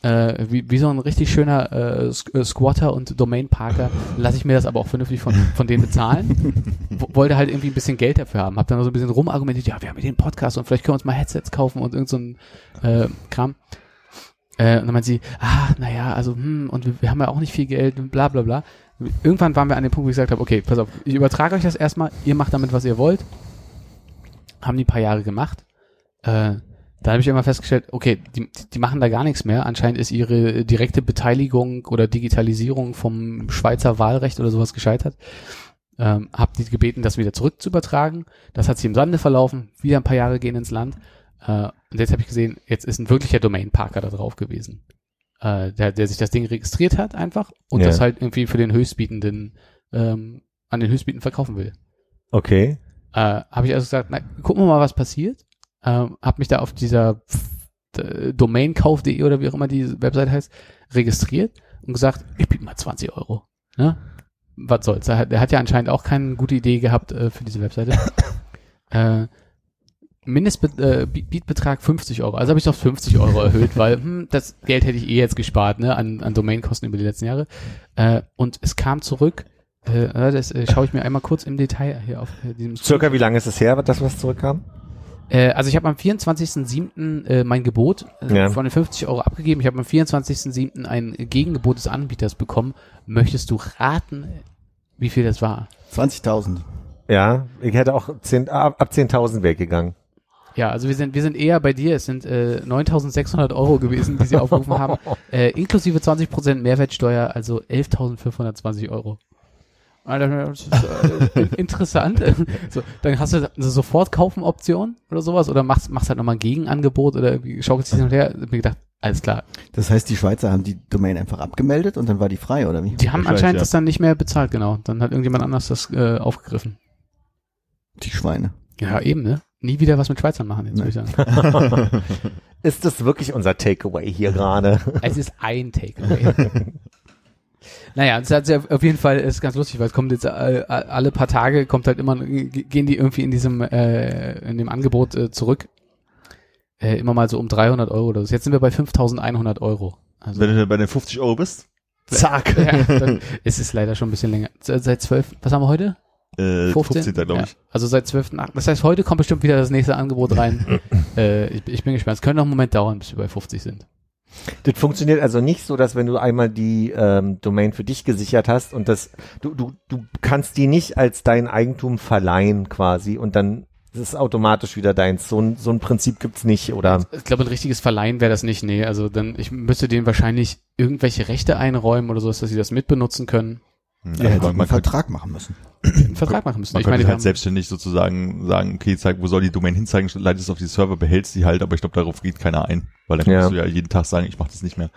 wie so ein richtig schöner Squatter und Domain-Parker lasse ich mir das aber auch vernünftig von denen bezahlen. Wollte halt irgendwie ein bisschen Geld dafür haben. Hab dann so ein bisschen rumargumentiert, ja, wir haben den Podcast und vielleicht können wir uns mal Headsets kaufen und irgend so ein Kram. Und dann meint sie, und wir haben ja auch nicht viel Geld und bla bla bla. Irgendwann waren wir an dem Punkt, wo ich gesagt habe, okay, pass auf, ich übertrage euch das erstmal, ihr macht damit, was ihr wollt. Haben die ein paar Jahre gemacht. Da habe ich immer festgestellt, okay, die machen da gar nichts mehr. Anscheinend ist ihre direkte Beteiligung oder Digitalisierung vom Schweizer Wahlrecht oder sowas gescheitert. Hab die gebeten, das wieder zurück zu übertragen. Das hat sie im Sande verlaufen. Wieder ein paar Jahre gehen ins Land. Und jetzt habe ich gesehen, jetzt ist ein wirklicher Domain-Parker da drauf gewesen. Der sich das Ding registriert hat einfach und das halt irgendwie für den Höchstbietenden an den Höchstbietenden verkaufen will. Okay. Habe ich also gesagt, gucken wir mal, was passiert. Habe mich da auf dieser domainkauf.de oder wie auch immer die Website heißt, registriert und gesagt, ich biete mal 20 Euro. Ne? Was soll's? Der hat ja anscheinend auch keine gute Idee gehabt für diese Webseite. Mindestbietbetrag 50 Euro. Also habe ich es auf 50 Euro erhöht, weil das Geld hätte ich eh jetzt gespart, ne, an Domainkosten über die letzten Jahre. Und es kam zurück, das schaue ich mir einmal kurz im Detail hier auf diesem... Circa wie lange ist es her, was zurückkam? Also ich habe am 24.07. mein Gebot von den 50 Euro abgegeben. Ich habe am 24.07. ein Gegengebot des Anbieters bekommen. Möchtest du raten, wie viel das war? 20.000. Ja, ich hätte auch ab 10.000 weggegangen. Ja, also wir sind eher bei dir. Es sind 9.600 Euro gewesen, die sie aufgerufen haben. Inklusive 20% Mehrwertsteuer, also 11.520 Euro. Alter, das ist, interessant. So, dann hast du eine Sofortkaufen-Option oder sowas oder machst halt nochmal ein Gegenangebot oder irgendwie schaukelst dich hin und her. Ich hab mir gedacht, alles klar. Das heißt, die Schweizer haben die Domain einfach abgemeldet und dann war die frei, oder wie? Die haben anscheinend das dann nicht mehr bezahlt, genau. Dann hat irgendjemand anders das aufgegriffen. Die Schweine. Ja, eben, ne? Nie wieder was mit Schweizern machen, jetzt würde ich sagen. Ist das wirklich unser Takeaway hier gerade? Es ist ein Takeaway. Naja, das hat ja auf jeden Fall, ist ganz lustig, weil es kommt jetzt alle paar Tage, kommt halt immer, gehen die irgendwie in dem Angebot zurück. Immer mal so um 300 Euro oder so. Jetzt sind wir bei 5.100 Euro. Also, wenn du bei den 50 Euro bist, zack. Ja, dann ist es leider schon ein bisschen länger. Seit 12, was haben wir heute? 15. glaube ich. Ja, also seit 12.8. Das heißt, heute kommt bestimmt wieder das nächste Angebot rein. Ich bin gespannt. Es könnte noch einen Moment dauern, bis wir bei 50 sind. Das funktioniert also nicht so, dass wenn du einmal die Domain für dich gesichert hast und das du kannst die nicht als dein Eigentum verleihen quasi und dann ist es automatisch wieder deins. So ein Prinzip gibt's nicht, oder? Ich glaube, ein richtiges Verleihen wäre das nicht. Nee, also dann ich müsste denen wahrscheinlich irgendwelche Rechte einräumen oder so, dass sie das mitbenutzen können. Ja, hätte man einen Vertrag machen müssen. Man könnte halt selbstständig sozusagen sagen, okay, zeig, wo soll die Domain hinzeigen, leitest auf die Server, behältst die halt, aber ich glaube, darauf geht keiner ein, weil dann kannst du ja jeden Tag sagen, ich mache das nicht mehr.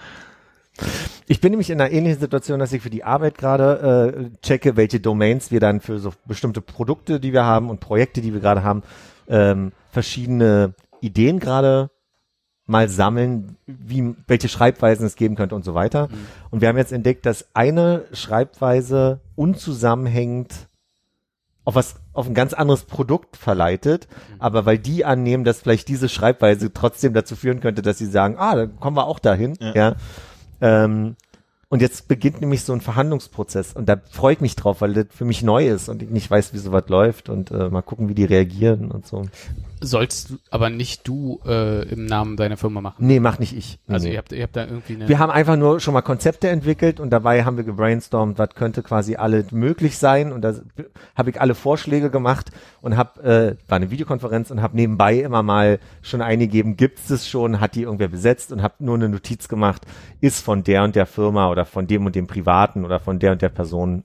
Ich bin nämlich in einer ähnlichen Situation, dass ich für die Arbeit gerade checke, welche Domains wir dann für so bestimmte Produkte, die wir haben und Projekte, die wir gerade haben, verschiedene Ideen gerade mal sammeln, welche Schreibweisen es geben könnte und so weiter. Mhm. Und wir haben jetzt entdeckt, dass eine Schreibweise unzusammenhängend auf ein ganz anderes Produkt verleitet, aber weil die annehmen, dass vielleicht diese Schreibweise trotzdem dazu führen könnte, dass sie sagen, dann kommen wir auch dahin. Ja. Und jetzt beginnt nämlich so ein Verhandlungsprozess und da freue ich mich drauf, weil das für mich neu ist und ich nicht weiß, wie sowas läuft und mal gucken, wie die reagieren und so. Sollst du, aber nicht du im Namen deiner Firma machen? Nee, mach nicht ich. Also ihr habt da irgendwie eine... Wir haben einfach nur schon mal Konzepte entwickelt und dabei haben wir gebrainstormt, was könnte quasi alles möglich sein und da habe ich alle Vorschläge gemacht und war eine Videokonferenz und habe nebenbei immer mal schon eingegeben, gibt's das schon, hat die irgendwer besetzt und habe nur eine Notiz gemacht, ist von der und der Firma oder von dem und dem Privaten oder von der und der Person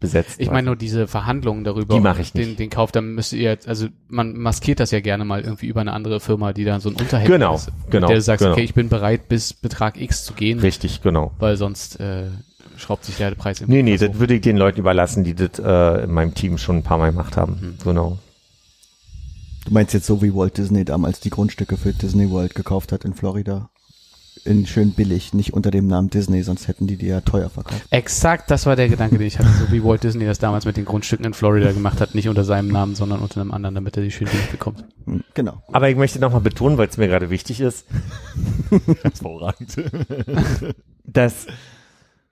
besetzt. Ich meine nur diese Verhandlungen darüber. Die mache ich nicht. Den Kauf, dann müsst ihr jetzt, also man maskiert das ja gerne mal irgendwie über eine andere Firma, die dann so ein Unterhändler ist. Mit der du sagst, okay, ich bin bereit, bis Betrag X zu gehen. Richtig, genau. Weil sonst schraubt sich der Preis im Preis hoch. Das würde ich den Leuten überlassen, die das in meinem Team schon ein paar Mal gemacht haben. Mhm. Genau. Du meinst jetzt so, wie Walt Disney damals die Grundstücke für Disney World gekauft hat in Florida? Schön billig, nicht unter dem Namen Disney, sonst hätten die ja teuer verkauft. Exakt, das war der Gedanke, den ich hatte, so wie Walt Disney das damals mit den Grundstücken in Florida gemacht hat, nicht unter seinem Namen, sondern unter einem anderen, damit er die schön billig bekommt. Genau. Aber ich möchte nochmal betonen, weil es mir gerade wichtig ist, hervorragend, dass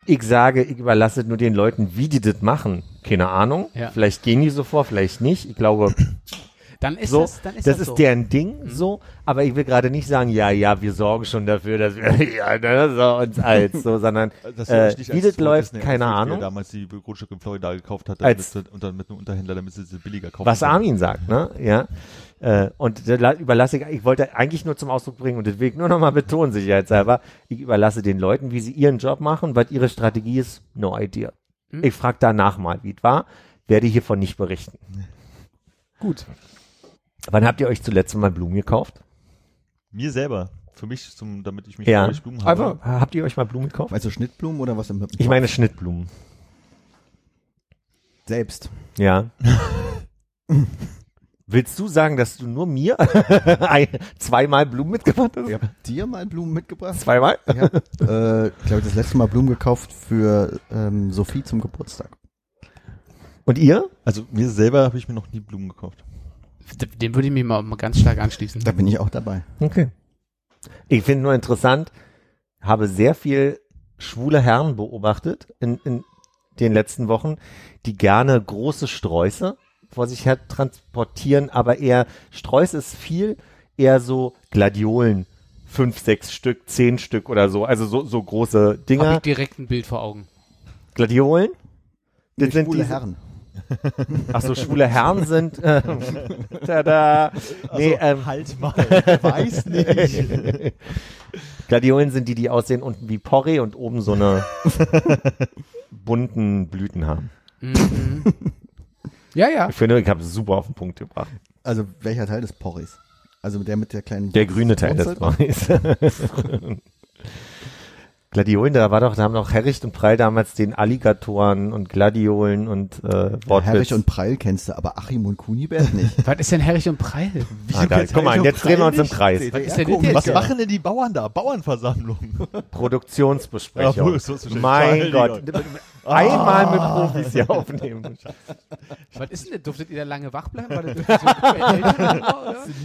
ich sage, ich überlasse nur den Leuten, wie die das machen. Keine Ahnung, vielleicht gehen die so vor, vielleicht nicht, ich glaube... Dann ist das so. Ist deren Ding so, aber ich will gerade nicht sagen, wir sorgen schon dafür, dass wir uns als so, sondern wie das läuft, keine Ahnung. Damals die Grundstücke in Florida gekauft hat, und dann mit einem Unterhändler, damit sie billiger kaufen. Was Armin sagt, ne? Ja. Und da überlasse ich wollte eigentlich nur zum Ausdruck bringen und deswegen nur nochmal betonen, sicherheitshalber, ich überlasse den Leuten, wie sie ihren Job machen, weil ihre Strategie ist, no idea. Ich frage danach mal, wie es war, werde hiervon nicht berichten. Gut. Wann habt ihr euch zuletzt mal Blumen gekauft? Mir selber. Für mich, damit ich mich nicht Blumen habe. Aber habt ihr euch mal Blumen gekauft? Also Schnittblumen oder was? Ich meine Schnittblumen. Selbst. Ja. Willst du sagen, dass du nur mir zweimal Blumen mitgebracht hast? Ich habe dir mal Blumen mitgebracht. Zweimal? Ich habe, glaube ich, das letzte Mal Blumen gekauft für Sophie zum Geburtstag. Und ihr? Also mir selber habe ich mir noch nie Blumen gekauft. Dem würde ich mich mal ganz stark anschließen. Da bin ich auch dabei. Okay. Ich finde nur interessant, habe sehr viel schwule Herren beobachtet in den letzten Wochen, die gerne große Sträuße vor sich her transportieren, aber eher, Sträuße ist viel, eher so Gladiolen. 5, 6 Stück, 10 Stück oder so. Also so große Dinger. Habe ich direkt ein Bild vor Augen. Gladiolen? Das sind schwule Herren. Ach so, schwule Herren sind. Tada. Nee, also, halt mal. Weiß nicht. Gladiolen sind die aussehen unten wie Porree und oben so eine bunten Blüten haben. Mhm. Ja, ja. Ich finde, ich habe es super auf den Punkt gebracht. Also, welcher Teil des Porris? Also, der mit der kleinen... Der grüne Teil des Porris. Gladiolen, da haben doch Herricht und Preil damals den Alligatoren und Gladiolen und Wortwitz. Herricht und Preil kennst du, aber Achim und Kunibert nicht. Was ist denn Herricht und Preil? Guck mal, jetzt drehen wir uns im Kreis. Was machen denn die Bauern da? Bauernversammlung. Produktionsbesprechung. Mein Gott. Einmal mit Profis hier aufnehmen. Was ist denn das? Durftet ihr da lange wach bleiben?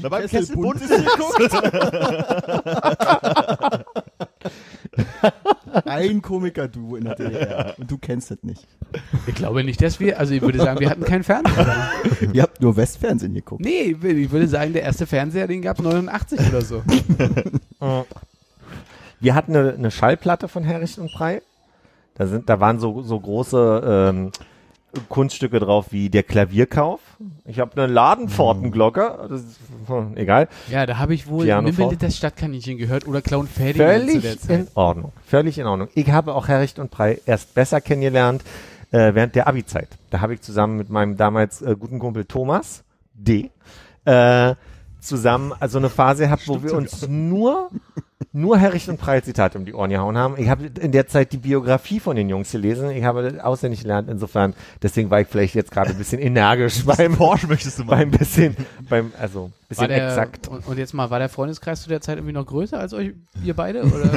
Dabei Kesselbund ist geguckt. Ein Komiker-Duo in der DDR. Und du kennst das nicht. Ich glaube nicht, dass wir, also ich würde sagen, wir hatten keinen Fernseher. Ihr habt nur Westfernsehen geguckt. Nee, ich würde sagen, der erste Fernseher, den gab es 89 oder so. Wir hatten eine Schallplatte von Herricht und Preil. Da waren so große Kunststücke drauf wie der Klavierkauf. Ich habe eine Ladenpfortenglocke. Das ist, egal. Ja, da habe ich wohl Nimmel das Stadtkaninchen gehört oder Clown Ferdinand zu der Zeit. Völlig in Ordnung. Völlig in Ordnung. Ich habe auch Herricht und Preil erst besser kennengelernt während der Abi-Zeit. Da habe ich zusammen mit meinem damals guten Kumpel Thomas D. Zusammen also eine Phase gehabt, wo wir uns nur Herricht und Preil Zitat um die Ohren gehauen haben. Ich habe in der Zeit die Biografie von den Jungs gelesen. Ich habe das auswendig gelernt. Insofern, deswegen war ich vielleicht jetzt gerade ein bisschen energisch beim Porsche möchtest du mal. Bisschen der, exakt. Und jetzt mal, war der Freundeskreis zu der Zeit irgendwie noch größer als euch, ihr beide? Oder?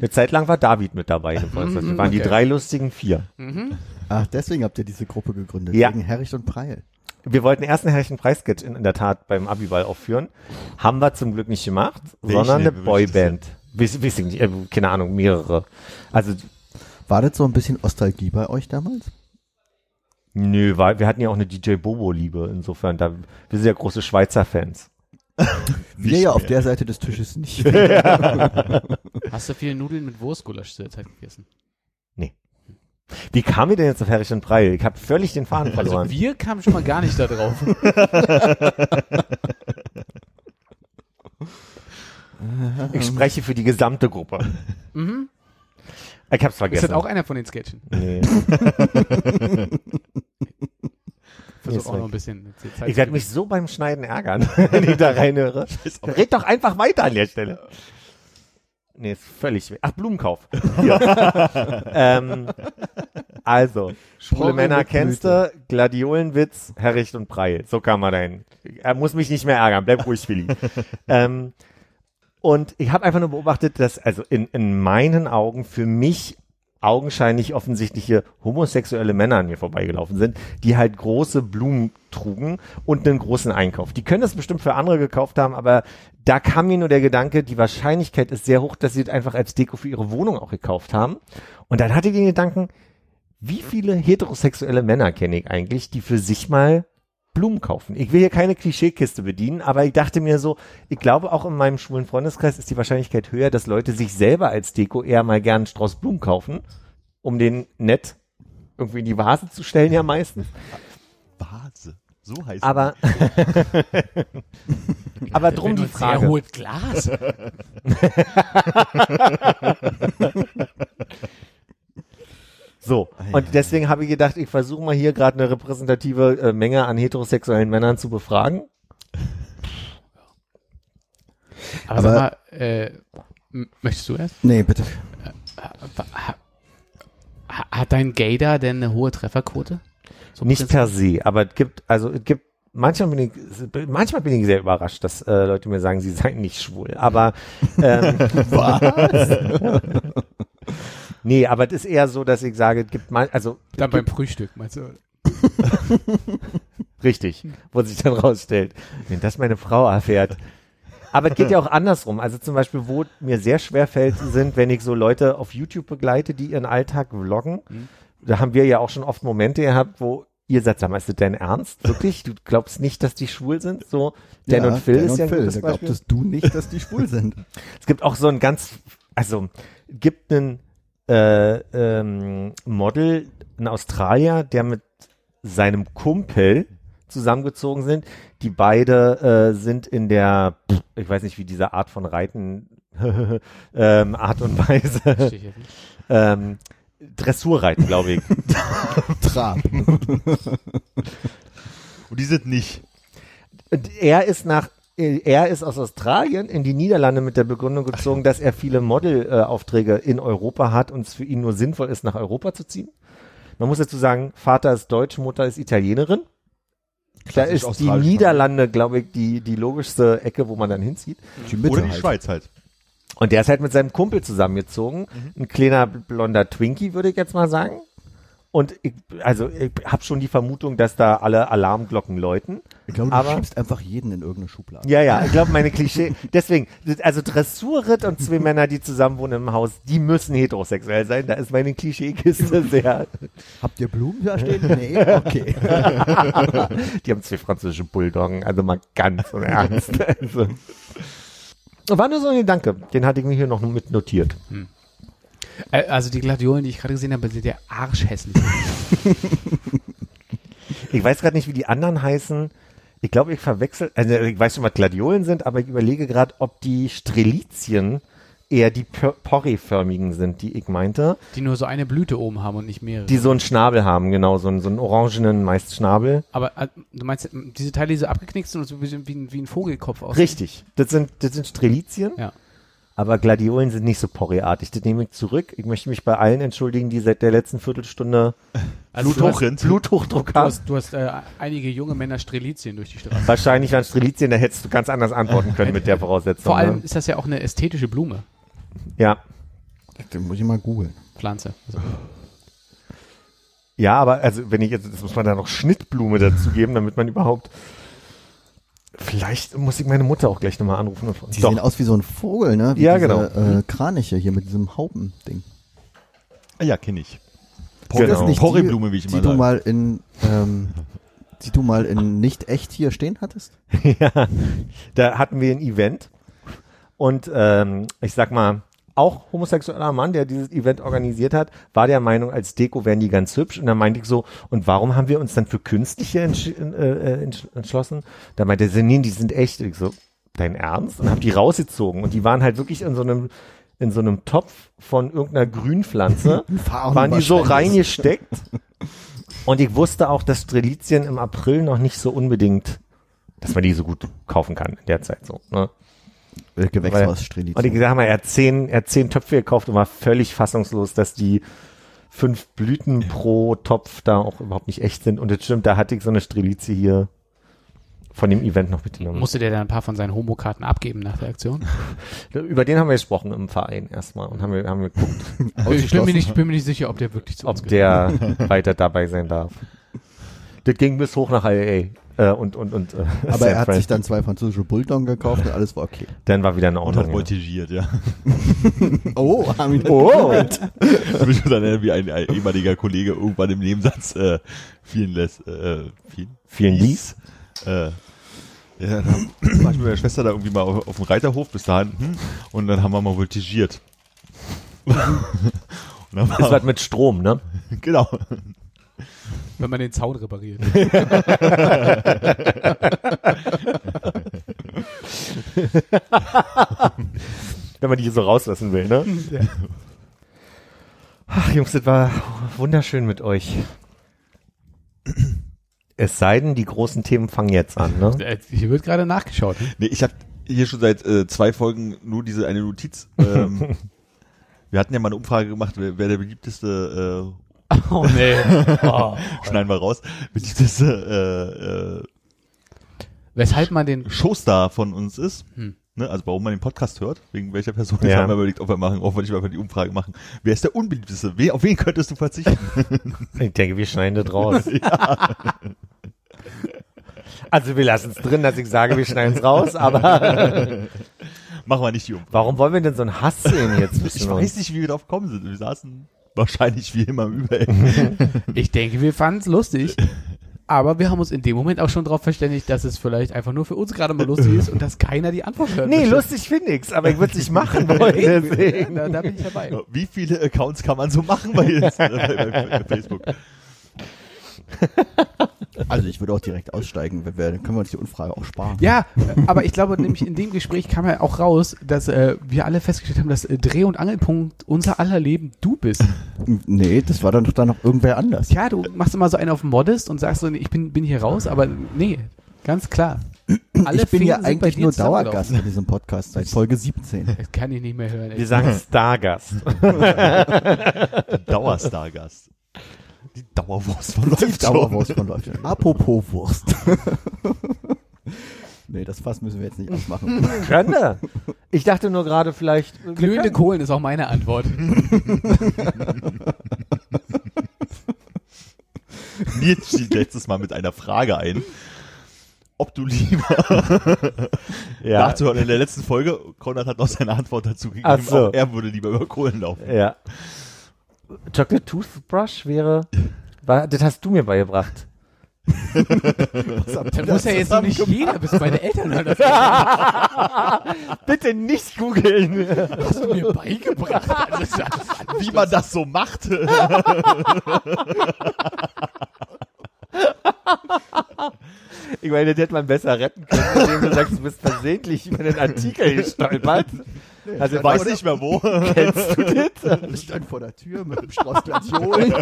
Eine Zeit lang war David mit dabei. Wir waren die drei lustigen vier. Mhm. Ach, deswegen habt ihr diese Gruppe gegründet. Ja. Wegen Herricht und Preil. Wir wollten erst einen Herricht und Preil-Sketch in der Tat beim Abiball aufführen. Haben wir zum Glück nicht gemacht, sondern eine Boyband. Weiß ich nicht, keine Ahnung, mehrere. Also, war das so ein bisschen Nostalgie bei euch damals? Nö, weil wir hatten ja auch eine DJ Bobo-Liebe. Insofern, wir sind ja große Schweizer Fans. Wir ja auf der Seite des Tisches nicht. Hast du viele Nudeln mit Wurstgulasch zu der Zeit gegessen? Nee. Wie kamen wir denn jetzt auf Herricht und Preil? Ich habe völlig den Faden verloren. Also wir kamen schon mal gar nicht da drauf. Ich spreche für die gesamte Gruppe. Mhm. Ich hab's vergessen. Ist das auch einer von den Sketchen? Nee. Versuch auch noch ein bisschen Zeit. Ich werde mich so beim Schneiden ärgern, wenn ich da reinhöre. Red doch einfach weiter an der Stelle. Nee, ist völlig... Ach, Blumenkauf. Ja. Also, schwule Männer kennst du, Gladiolenwitz, Herricht und Preil. So kam man dahin. Er muss mich nicht mehr ärgern. Bleib ruhig, Willi. Und ich habe einfach nur beobachtet, dass also in meinen Augen für mich augenscheinlich offensichtliche homosexuelle Männer an mir vorbeigelaufen sind, die halt große Blumen trugen und einen großen Einkauf. Die können das bestimmt für andere gekauft haben, aber da kam mir nur der Gedanke, die Wahrscheinlichkeit ist sehr hoch, dass sie das einfach als Deko für ihre Wohnung auch gekauft haben. Und dann hatte ich den Gedanken, wie viele heterosexuelle Männer kenne ich eigentlich, die für sich mal Blumen kaufen. Ich will hier keine Klischeekiste bedienen, aber ich dachte mir so, ich glaube auch in meinem schwulen Freundeskreis ist die Wahrscheinlichkeit höher, dass Leute sich selber als Deko eher mal gern einen Strauß Blumen kaufen, um den nett irgendwie in die Vase zu stellen, ja meistens. Vase, so heißt es. Aber drum die Frage. Wer holt Glas? So, und deswegen habe ich gedacht, ich versuche mal hier gerade eine repräsentative Menge an heterosexuellen Männern zu befragen. Aber sag mal, möchtest du erst? Nee, bitte. Hat dein Gaydar denn eine hohe Trefferquote? So nicht per se, aber es gibt manchmal bin ich sehr überrascht, dass Leute mir sagen, sie seien nicht schwul, aber was? Nee, aber es ist eher so, dass ich sage, es gibt mal, also. Dann beim Frühstück, meinst du? Richtig, wo sich dann rausstellt, wenn das meine Frau erfährt. Aber es geht ja auch andersrum. Also zum Beispiel, wo mir sehr schwer fällt, sind, wenn ich so Leute auf YouTube begleite, die ihren Alltag vloggen. Mhm. Da haben wir ja auch schon oft Momente gehabt, wo ihr sagt, sag mal, ist das dein Ernst? Wirklich? Du glaubst nicht, dass die schwul sind? So, Dan und Phil ist ja ein gutes Beispiel. Da glaubtest du nicht, dass die schwul sind. Es gibt auch so ein ganz, also, gibt einen Model, ein Australier, der mit seinem Kumpel zusammengezogen sind. Die beide sind in der, ich weiß nicht, wie diese Art von Reiten Art und Weise Dressurreiten, glaube ich. Trab. Und die sind nicht. Er ist aus Australien in die Niederlande mit der Begründung gezogen, dass er viele Modelaufträge in Europa hat und es für ihn nur sinnvoll ist, nach Europa zu ziehen. Man muss dazu sagen, Vater ist Deutsch, Mutter ist Italienerin. Klassisch da ist die Niederlande, glaube ich, die logischste Ecke, wo man dann hinzieht. Oder die Schweiz halt. Und der ist halt mit seinem Kumpel zusammengezogen. Mhm. Ein kleiner blonder Twinkie, würde ich jetzt mal sagen. Und ich habe schon die Vermutung, dass da alle Alarmglocken läuten. Ich glaube, du schiebst einfach jeden in irgendeine Schublade. Ja, ich glaube, meine Klischee. Deswegen, also Dressurritt und zwei Männer, die zusammen wohnen im Haus, die müssen heterosexuell sein. Da ist meine Klischeekiste sehr... Habt ihr Blumen da stehen? Nee, okay. Die haben zwei französische Bulldoggen, also mal ganz im Ernst. Also. War nur so ein Gedanke, den hatte ich mir hier noch mit notiert. Hm. Also die Gladiolen, die ich gerade gesehen habe, sind ja arschhässlich. Ich weiß gerade nicht, wie die anderen heißen. Ich glaube, ich verwechsel. Also ich weiß schon, was Gladiolen sind, aber ich überlege gerade, ob die Strelizien eher die porree-förmigen sind, die ich meinte. Die nur so eine Blüte oben haben und nicht mehrere. Die so einen Schnabel haben, genau, so einen orangenen meist Schnabel. Aber du meinst, diese Teile, die so abgeknickt sind und so wie ein Vogelkopf aussehen? Richtig, das sind Strelizien. Ja. Aber Gladiolen sind nicht so porreartig. Das nehme ich zurück. Ich möchte mich bei allen entschuldigen, die seit der letzten Viertelstunde Bluthochdruck haben. Du hast einige junge Männer Strelizien durch die Straße. Wahrscheinlich waren Strelizien, da hättest du ganz anders antworten können mit der Voraussetzung. Vor allem ist das ja auch eine ästhetische Blume. Ja. Den muss ich mal googeln. Pflanze. Also. Ja, aber also wenn ich jetzt, das muss man da noch Schnittblume dazugeben, damit man überhaupt... Vielleicht muss ich meine Mutter auch gleich nochmal anrufen. Die sehen aus wie so ein Vogel, ne? Wie ja, diese, genau. Kraniche hier mit diesem Haupending. Ja, kenne ich. Genau. Porreblume, wie ich immer sage. Die du mal in nicht echt hier stehen hattest? Ja, da hatten wir ein Event. Und ich sag mal, auch homosexueller Mann, der dieses Event organisiert hat, war der Meinung, als Deko wären die ganz hübsch. Und dann meinte ich so, und warum haben wir uns dann für künstliche entschlossen? Da meinte er, nee, die sind echt. Ich so, dein Ernst? Und hab die rausgezogen. Und die waren halt wirklich in so einem Topf von irgendeiner Grünpflanze, waren die so reingesteckt. Und ich wusste auch, dass Strelizien im April noch nicht so unbedingt, dass man die so gut kaufen kann in der Zeit so, ne? Gewächshaus Strelizien. Und ich sag mal, er hat zehn Töpfe gekauft und war völlig fassungslos, dass die 5 Blüten pro Topf da auch überhaupt nicht echt sind. Und das stimmt, da hatte ich so eine Strelizie hier von dem Event noch mitgenommen. Musste der dann ein paar von seinen Homo-Karten abgeben nach der Aktion? Über den haben wir gesprochen im Verein erstmal und haben wir geguckt. Ich bin mir nicht sicher, ob der wirklich zu uns gehört. Der weiter dabei sein darf. Das ging bis hoch nach L.A. Aber er hat sich dann 2 französische Bulldoggen gekauft und alles war okay. Dann war wieder eine Ordnung. Und hat voltigiert, ja. Oh, haben ihn das mich dann wie ein ehemaliger Kollege irgendwann im Nebensatz vielen ließ. Ja, dann war ich mit meiner Schwester da irgendwie mal auf dem Reiterhof bis dahin und dann haben wir mal voltigiert. Das war halt mit Strom, ne? Genau. Wenn man den Zaun repariert. Wenn man die so rauslassen will, ne? Ja. Ach, Jungs, das war wunderschön mit euch. Es sei denn, die großen Themen fangen jetzt an, ne? Hier wird gerade nachgeschaut. Ne? Nee, ich habe hier schon seit 2 Folgen nur diese eine Notiz. Wir hatten ja mal eine Umfrage gemacht, wer der beliebteste... Oh, nee. Oh. Schneiden wir raus. Weshalb man den Showstar von uns ist, ne? Also warum man den Podcast hört, wegen welcher Person. Ja. Haben wir überlegt, ob wir machen, ob wir nicht einfach die Umfrage machen. Wer ist der Unbeliebteste? Auf wen könntest du verzichten? Ich denke, wir schneiden das raus. Ja. Also wir lassen es drin, dass ich sage, wir schneiden es raus, aber... Machen wir nicht die Umfrage. Warum wollen wir denn so einen Hass sehen jetzt? Ich weiß nicht, wie wir drauf gekommen sind. Wir saßen... Wahrscheinlich wie immer über. Ich denke, wir fanden es lustig, aber wir haben uns in dem Moment auch schon darauf verständigt, dass es vielleicht einfach nur für uns gerade mal lustig ist und dass keiner die Antwort hört. Nee, lustig finde ich's, aber ich würde es nicht machen wollen. Ja, da bin ich dabei. Wie viele Accounts kann man so machen bei Facebook? Also ich würde auch direkt aussteigen, dann können wir uns die Unfrage auch sparen. Ja, aber ich glaube nämlich in dem Gespräch kam ja auch raus, dass wir alle festgestellt haben, dass Dreh- und Angelpunkt unser aller Leben du bist. Nee, das war dann doch dann noch irgendwer anders. Ja, du machst immer so einen auf Modest und sagst so, nee, ich bin hier raus, aber nee, ganz klar. Alle ich bin ja eigentlich nur Dauergast in diesem Podcast seit Folge 17. Das kann ich nicht mehr hören. Echt. Wir sagen Stargast. Dauerstargast. Die Dauerwurst von Leuten. Die Dauerwurst von Leuten. Apropos Wurst. Nee, das Fass müssen wir jetzt nicht aufmachen. Könnte. Ich dachte nur gerade vielleicht... Glühende Kohlen ist auch meine Antwort. Mir fiel letztes Mal mit einer Frage ein, ob du lieber ja. nachzuhören. In der letzten Folge, Konrad hat noch seine Antwort dazu gegeben, so. Auch er würde lieber über Kohlen laufen. Ja. Chocolate Toothbrush war, das hast du mir beigebracht. Da muss ja jetzt noch nicht jeder, bis meine Eltern hören. Bitte nicht googeln. Hast du mir beigebracht? Also, wie man das so macht. Ich meine, das hätte man besser retten können, indem du sagst, du bist versehentlich über den Artikel gestolpert. Also, ich weiß nicht mehr wo. Kennst du das? Ich stand vor der Tür mit dem Strauß Gladiolen.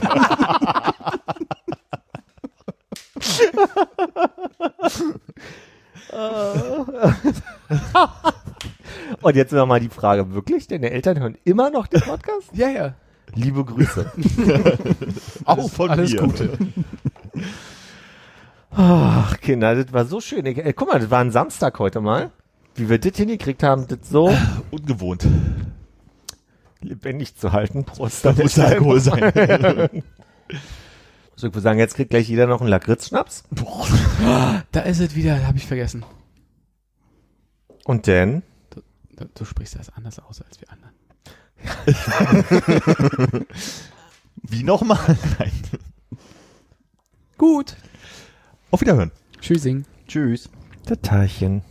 Und jetzt nochmal die Frage, wirklich? Deine Eltern hören immer noch den Podcast? Ja, ja. Liebe Grüße. Auch von mir. Alles Gute. Ach, Kinder, das war so schön. Guck mal, das war ein Samstag heute mal. Wie wir das hingekriegt haben, das so ungewohnt lebendig zu halten. Prost, da muss der Alkohol sein. So, ich würde sagen, jetzt kriegt gleich jeder noch einen Lakritz-Schnaps. Da ist es wieder, habe ich vergessen. Und denn? Du sprichst das anders aus als wir anderen. Wie nochmal? Nein. Gut. Auf Wiederhören. Tschüssing. Tschüss. Dateichen.